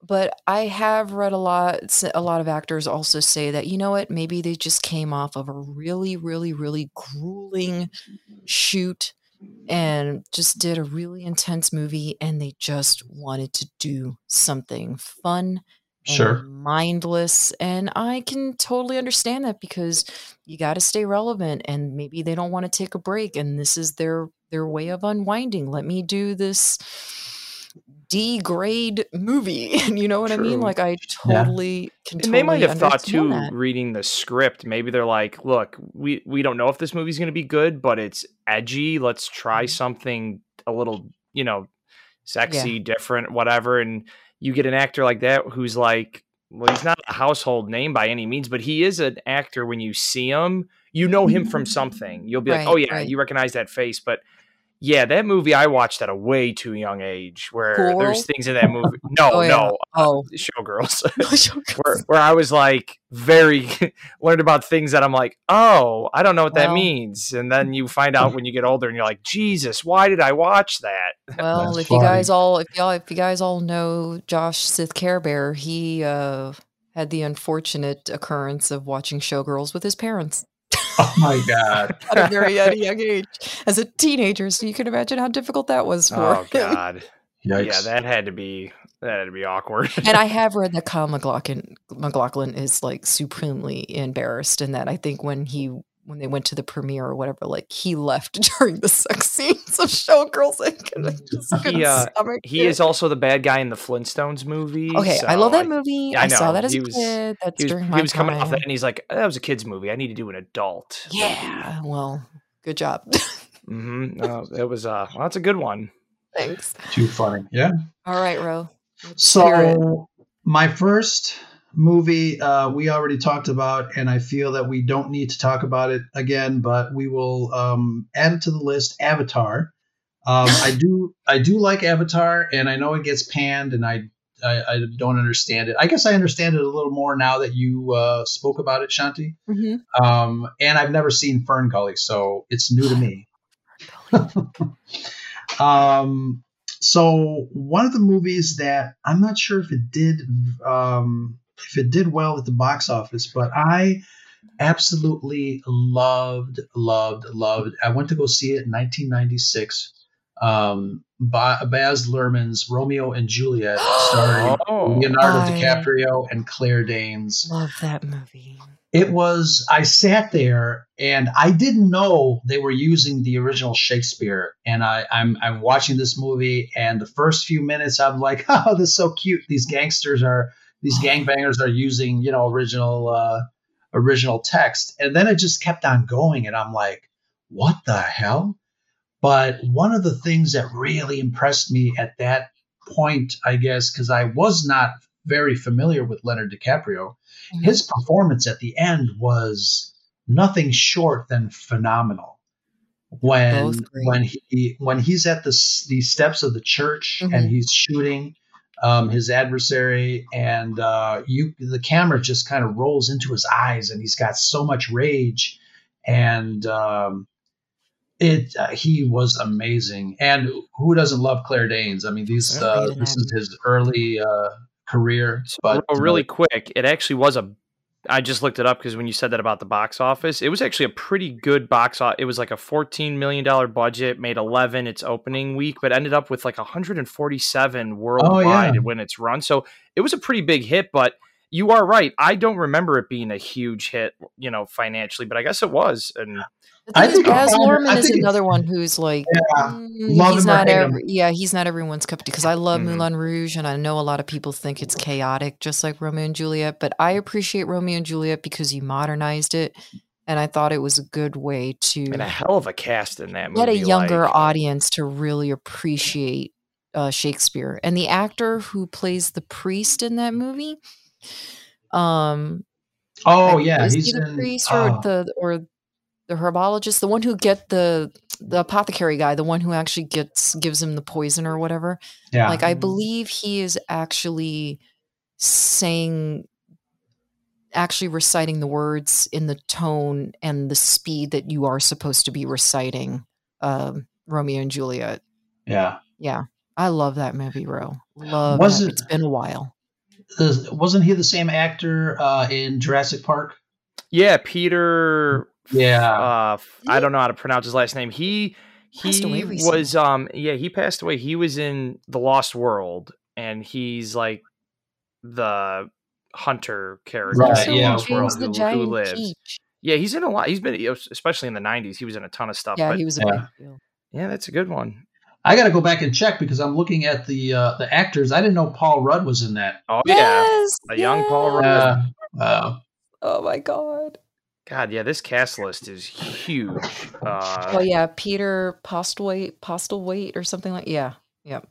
But I have read a lot, a lot of actors also say that, you know what, maybe they just came off of a really, really, really grueling shoot and just did a really intense movie, and they just wanted to do something fun. Sure. Mindless. And I can totally understand that, because you got to stay relevant, and maybe they don't want to take a break, and this is their, their way of unwinding. Let me do this D grade movie. And you know what True. I mean? Like I totally yeah. can totally And they might have thought too, that. reading the script, maybe they're like, look, we, we don't know if this movie's going to be good, but it's edgy. Let's try something a little, you know, sexy, yeah. different, whatever. And you get an actor like that who's like, well, he's not a household name by any means, but he is an actor. When you see him, you know him from something. You'll be right, like, oh yeah, right. you recognize that face. But yeah, that movie I watched at a way too young age, where cool. there's things in that movie. No, oh, yeah. no, oh, uh, Showgirls, Showgirls. where, where I was like very learned about things that I'm like, oh, I don't know what well, that means. And then you find out when you get older, and you're like, Jesus, why did I watch that? Well, if funny. you guys all, if y'all, if you guys all know Josh Sith Care Bear, he uh, had the unfortunate occurrence of watching Showgirls with his parents. Oh my God! At a very young age, as a teenager, so you can imagine how difficult that was for oh, him. Oh God! Yikes. Yeah, that had to be that had to be awkward. And I have read that Kyle MacLachlan MacLachlan is like supremely embarrassed, and that I think when he when they went to the premiere or whatever, like he left during the sex scenes of Showgirls. And I just couldn't yeah, stomach he it. is also the bad guy in the Flintstones movie. Okay, so I love that movie. I, I saw that as he a was, kid. That's he was, during my He was time. coming off that, and he's like, "That was a kid's movie. I need to do an adult." Yeah. Well, good job. mm-hmm. Uh, it was. Uh, well, that's a good one. Thanks. Too funny. Yeah. All right, Ro. So my first movie uh we already talked about, and I feel that we don't need to talk about it again, but we will um add it to the list. Avatar. um i do i do like Avatar, and I know it gets panned, and I, I i don't understand it. I guess I understand it a little more now that you uh spoke about it, Shanti. Mm-hmm. um and I've never seen Fern Gully, so it's new to me. um so one of the movies that I'm not sure if it did um if it did well at the box office, but I absolutely loved, loved, loved. I went to go see it in nineteen ninety-six. Um, ba- Baz Luhrmann's Romeo and Juliet, starring oh, Leonardo I DiCaprio and Claire Danes. Love that movie. It was, I sat there and I didn't know they were using the original Shakespeare. And I, I'm I'm watching this movie, and the first few minutes I'm like, oh, this is so cute. These gangsters are, These gangbangers are using, you know, original uh, original text. And then it just kept on going. And I'm like, what the hell? But one of the things that really impressed me at that point, I guess, because I was not very familiar with Leonardo DiCaprio, mm-hmm. his performance at the end was nothing short than phenomenal. When when he when he's at the, the steps of the church, mm-hmm. and he's shooting Um, his adversary, and uh, you, the camera just kind of rolls into his eyes, and he's got so much rage, and um, it uh, he was amazing. And who doesn't love Claire Danes? I mean, these uh, this is his early uh, career. But oh, really quick, it actually was a. I just looked it up because when you said that about the box office, it was actually a pretty good box office. It was like a fourteen million dollars budget, made eleven its opening week, but ended up with like one hundred forty-seven worldwide oh, yeah. when it's run. So it was a pretty big hit, but you are right. I don't remember it being a huge hit, you know, financially, but I guess it was. And I think Baz Luhrmann is another one who's like, yeah, mm, he's not every, yeah, he's not everyone's cup of tea, because I love mm-hmm. Moulin Rouge, and I know a lot of people think it's chaotic, just like Romeo and Juliet, but I appreciate Romeo and Juliet because you modernized it. And I thought it was a good way to... And a hell of a cast in that movie. Get a younger like. audience to really appreciate uh, Shakespeare. And the actor who plays the priest in that movie... Um, oh, yeah. Is he's he the in, priest or, oh. the, or the herbologist? The one who get the, the apothecary guy, the one who actually gets gives him the poison or whatever. Yeah. Like, I believe he is actually saying... actually reciting the words in the tone and the speed that you are supposed to be reciting um, Romeo and Juliet. Yeah. Yeah. I love that movie, Ro. Love was it. It's been a while. Wasn't he the same actor uh, in Jurassic Park? Yeah. Peter. Yeah. Uh, I don't know how to pronounce his last name. He, he was, um, yeah, he passed away. He was in The Lost World and he's like the hunter character, right, yeah. World, the who, who lives. Peach. Yeah, he's in a lot. He's been, especially in the nineties, he was in a ton of stuff. Yeah, but, he was. A yeah. Big deal. Yeah, that's a good one. I got to go back and check because I'm looking at the uh, the actors. I didn't know Paul Rudd was in that. Oh yes, yeah, a yes. young Paul Rudd. Uh, wow. Oh my God. God, yeah, this cast list is huge. Uh, oh yeah, Peter Postlewaite, Postlewaite, or something like yeah, yep.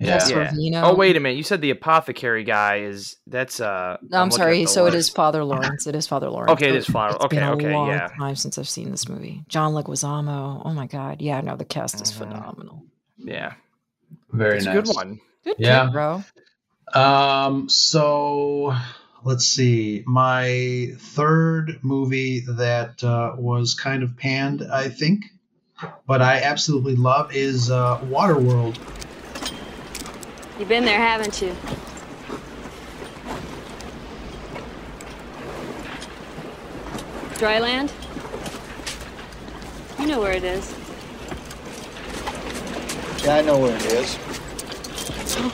Yeah. Yeah. You know. Oh wait a minute! You said the apothecary guy is that's uh. No, I'm, I'm sorry. So list. It is Father Lawrence. It is Father Lawrence. Okay, it is Father. It's okay, been okay, a long yeah. time since I've seen this movie. John Leguizamo. Oh my God! Yeah, no, the cast is mm-hmm. phenomenal. Yeah, very that's nice. A good one. Good yeah, pick, bro. Um. So let's see. My third movie that uh, was kind of panned, I think, but I absolutely love is uh, Waterworld. You've been there, haven't you? Dryland? You know where it is. Yeah, I know where it is. Oh.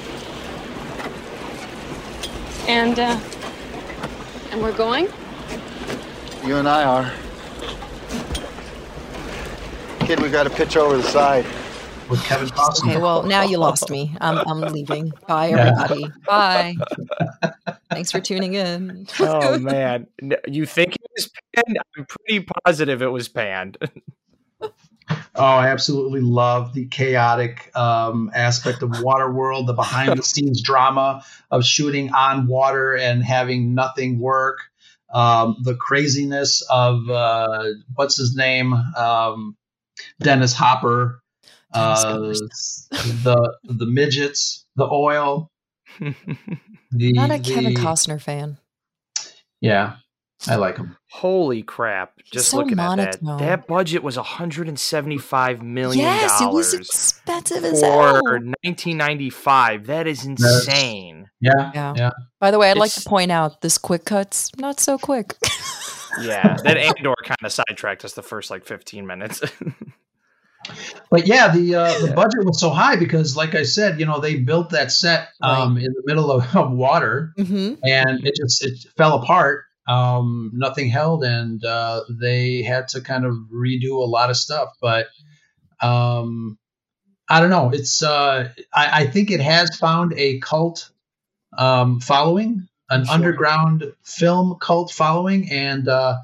And, uh, and we're going? You and I are. Kid, we've got to pitch over the side. With Kevin Costner. Okay, well, now you lost me. I'm, I'm leaving. Bye, everybody. Yeah. Bye. Thanks for tuning in. Oh, man. You think it was panned? I'm pretty positive it was panned. Oh, I absolutely love the chaotic um, aspect of Waterworld, the behind-the-scenes drama of shooting on water and having nothing work, um, the craziness of uh, what's his name, um, Dennis Hopper, Uh, the the midgets, the oil. The, Not a the, Kevin Costner fan. Yeah, I like him. Holy crap! He's Just so looking monotone. At that, that budget was one hundred seventy-five million dollars. Yes, it was expensive as hell. For nineteen ninety-five, that is insane. Yeah, yeah. yeah. By the way, I'd it's, like to point out this quick cut's not so quick. Yeah, that Andor kind of sidetracked us the first like fifteen minutes. But yeah, the uh, the budget was so high because, like I said, you know, they built that set um, right. in the middle of, of water, mm-hmm. and it just it fell apart. Um, nothing held, and uh, they had to kind of redo a lot of stuff. But um, I don't know. It's uh, I, I think it has found a cult um, following, an sure. underground film cult following, and. Uh,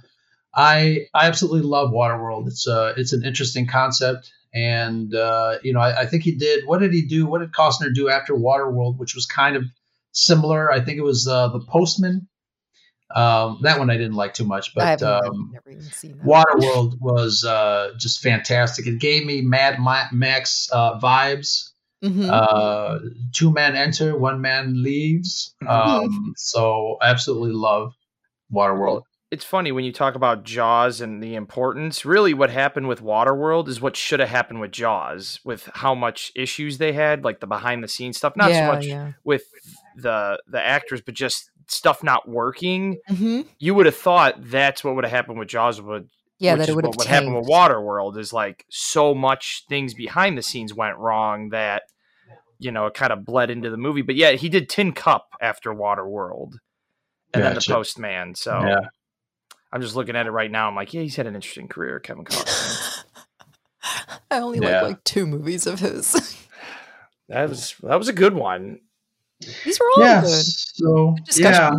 I I absolutely love Waterworld. It's uh it's an interesting concept, and uh, you know I, I think he did. What did he do? What did Costner do after Waterworld, which was kind of similar? I think it was uh, The Postman. Um, that one I didn't like too much, but um, never even seen that. Waterworld was uh, just fantastic. It gave me Mad Max uh, vibes. Mm-hmm. Uh, two men enter, one man leaves. Um, mm-hmm. So absolutely love Waterworld. It's funny when you talk about Jaws and the importance, really what happened with Waterworld is what should have happened with Jaws, with how much issues they had, like the behind the scenes stuff, not yeah, so much yeah. with the, the actors, but just stuff not working. Mm-hmm. You would have thought that's what would have happened with Jaws. Would, yeah, that it would have what happened with Waterworld is like so much things behind the scenes went wrong that, you know, it kind of bled into the movie, but yeah, he did Tin Cup after Waterworld and gotcha. Then The Postman. So yeah. I'm just looking at it right now. I'm like, yeah, he's had an interesting career, Kevin Costner. I only yeah. like like two movies of his. That was that was a good one. These were all yeah, good. So good yeah.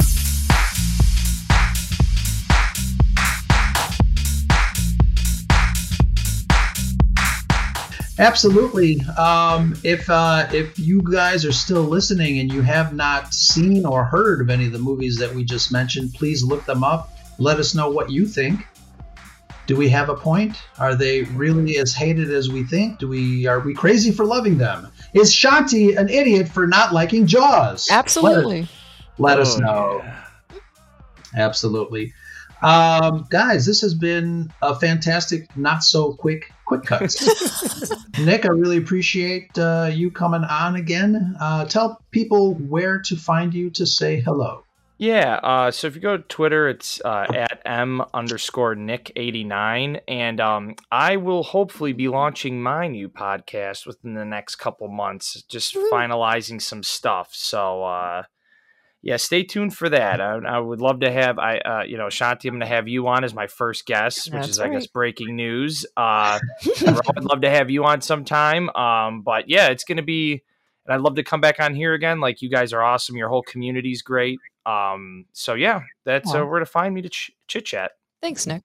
Absolutely. Um, if uh, if you guys are still listening and you have not seen or heard of any of the movies that we just mentioned, please look them up. Let us know what you think. Do we have a point? Are they really as hated as we think? Do we are we crazy for loving them? Is Shanti an idiot for not liking Jaws? Absolutely. Let, let oh, us know. Yeah. Absolutely. Um, guys, this has been a fantastic, not so quick, quick cuts. Nick, I really appreciate uh, you coming on again. Uh, tell people where to find you to say hello. Yeah. Uh, so if you go to Twitter, it's uh, at M underscore Nick eighty-nine. And um, I will hopefully be launching my new podcast within the next couple months, just mm-hmm. finalizing some stuff. So, uh, yeah, stay tuned for that. I, I would love to have, I, uh, you know, Shanti, I'm going to have you on as my first guest, which That's is, right. I guess, breaking news. Uh, I'd love to have you on sometime. Um, but yeah, it's going to be, and I'd love to come back on here again. Like, you guys are awesome. Your whole community's great. Um, so yeah, that's uh, where to find me to ch- chit chat. Thanks, Nick.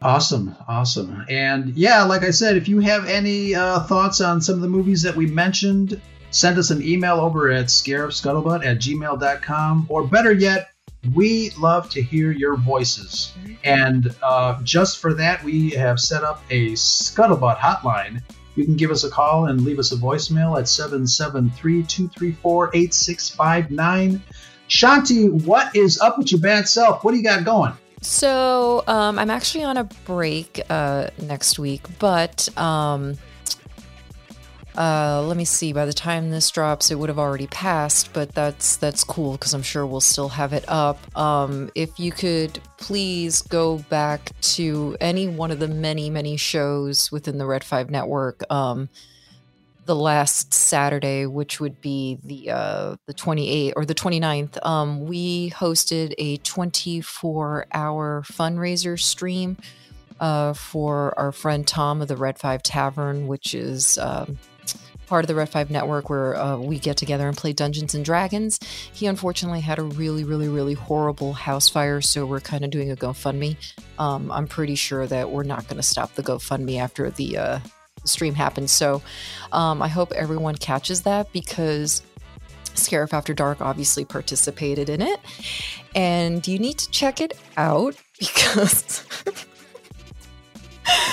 Awesome. Awesome. And yeah, like I said, if you have any uh, thoughts on some of the movies that we mentioned, send us an email over at scarab scuttlebutt at gmail dot com, or better yet, we love to hear your voices. And uh, just for that, we have set up a Scuttlebutt hotline. You can give us a call and leave us a voicemail at seven seven three, two three four, eight six five nine. Shanti, what is up with your bad self? What do you got going? So um, I'm actually on a break uh, next week, but... Um... Uh, let me see, by the time this drops, it would have already passed, but that's, that's cool. Cause I'm sure we'll still have it up. Um, if you could please go back to any one of the many, many shows within the Red five Network. Um, the last Saturday, which would be the, uh, the twenty-eighth or the twenty-ninth, um, we hosted a twenty-four hour fundraiser stream, uh, for our friend Tom of the Red five Tavern, which is, um, part of the Red five Network, where uh, we get together and play Dungeons and Dragons. He unfortunately had a really, really, really horrible house fire, so we're kind of doing a GoFundMe. Um, I'm pretty sure that we're not going to stop the GoFundMe after the uh, stream happens. So um, I hope everyone catches that, because Scarif After Dark obviously participated in it. And you need to check it out, because...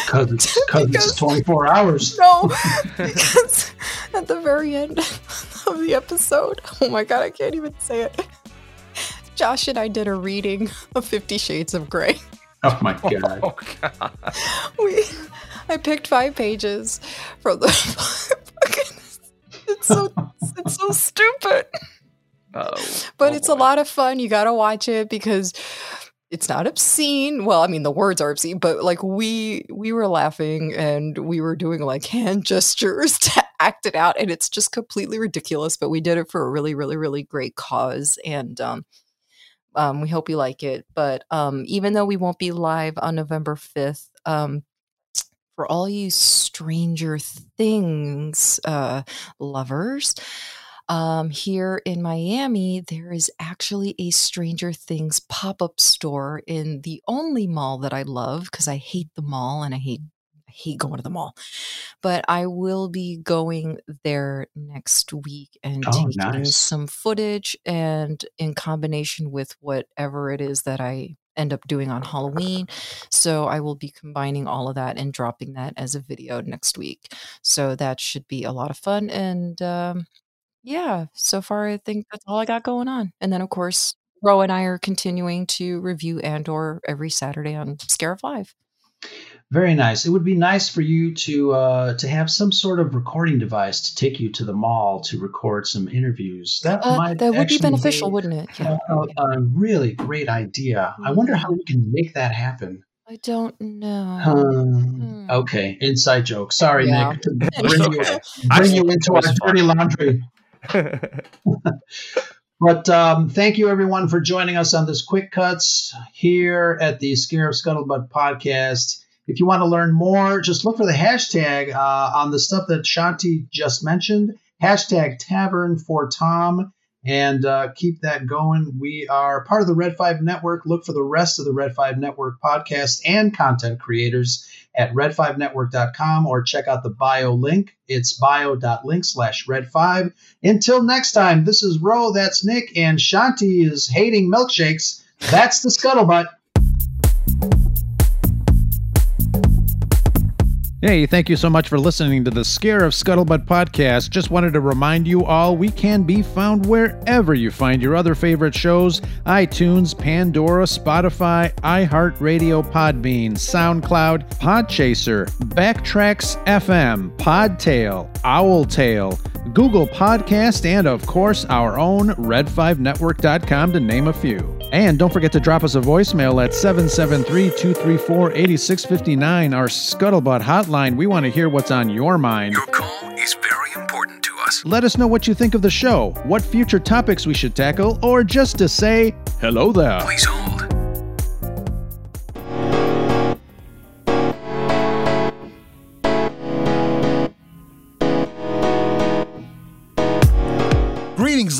Because it's, because it's twenty-four hours. No, because at the very end of the episode, oh my God, I can't even say it. Josh and I did a reading of Fifty Shades of Grey. Oh my God. Oh God. We, I picked five pages from the fucking, it's so, it's so stupid. Oh, but oh it's boy. A lot of fun. You got to watch it, because... It's not obscene. Well, I mean, the words are obscene, but like we we were laughing and we were doing like hand gestures to act it out. And it's just completely ridiculous. But we did it for a really, really, really great cause. And um, um, we hope you like it. But um, even though we won't be live on November fifth, um, for all you Stranger Things uh, lovers, Um, here in Miami, there is actually a Stranger Things pop-up store in the only mall that I love, because I hate the mall and I hate I hate going to the mall. But I will be going there next week and oh, taking nice. some footage, and in combination with whatever it is that I end up doing on Halloween. So I will be combining all of that and dropping that as a video next week. So that should be a lot of fun. And um yeah, so far I think that's all I got going on. And then, of course, Ro and I are continuing to review Andor every Saturday on Scarif Live. Very nice. It would be nice for you to uh, to have some sort of recording device to take you to the mall to record some interviews. That uh, might that would be beneficial, be, wouldn't it? Yeah. Uh, a really great idea. Mm-hmm. I wonder how we can make that happen. I don't know. Um, hmm. Okay, inside joke. Sorry, yeah. Nick. Bring you, bring you into our dirty laundry. But um, thank you everyone for joining us on this Quick Cuts here at the Scarif Scuttlebutt podcast. If you want to learn more, just look for the hashtag uh, on the stuff that Shanti just mentioned, hashtag Tavern for Tom, and uh, keep that going. We are part of the Red five Network. Look for the rest of the Red five Network podcast and content creators at red five network dot com or check out the bio link. It's bio dot link slash red five. Until next time, this is Ro, that's Nick, and Shanti is hating milkshakes. That's the Scuttlebutt. Hey, thank you so much for listening to the Scare of Scuttlebutt podcast. Just wanted to remind you all, we can be found wherever you find your other favorite shows: iTunes, Pandora, Spotify, iHeartRadio, Podbean, SoundCloud, Podchaser, Backtracks F M, Podtail, Owltail, Google Podcast, and of course our own red five network dot com, to name a few. And don't forget to drop us a voicemail at seven seven three, two three four, eight six five nine, our Scuttlebutt hotline. We want to hear what's on your mind. Your call is very important to us. Let us know what you think of the show, what future topics we should tackle, or just to say, hello there. Please hold. Greetings,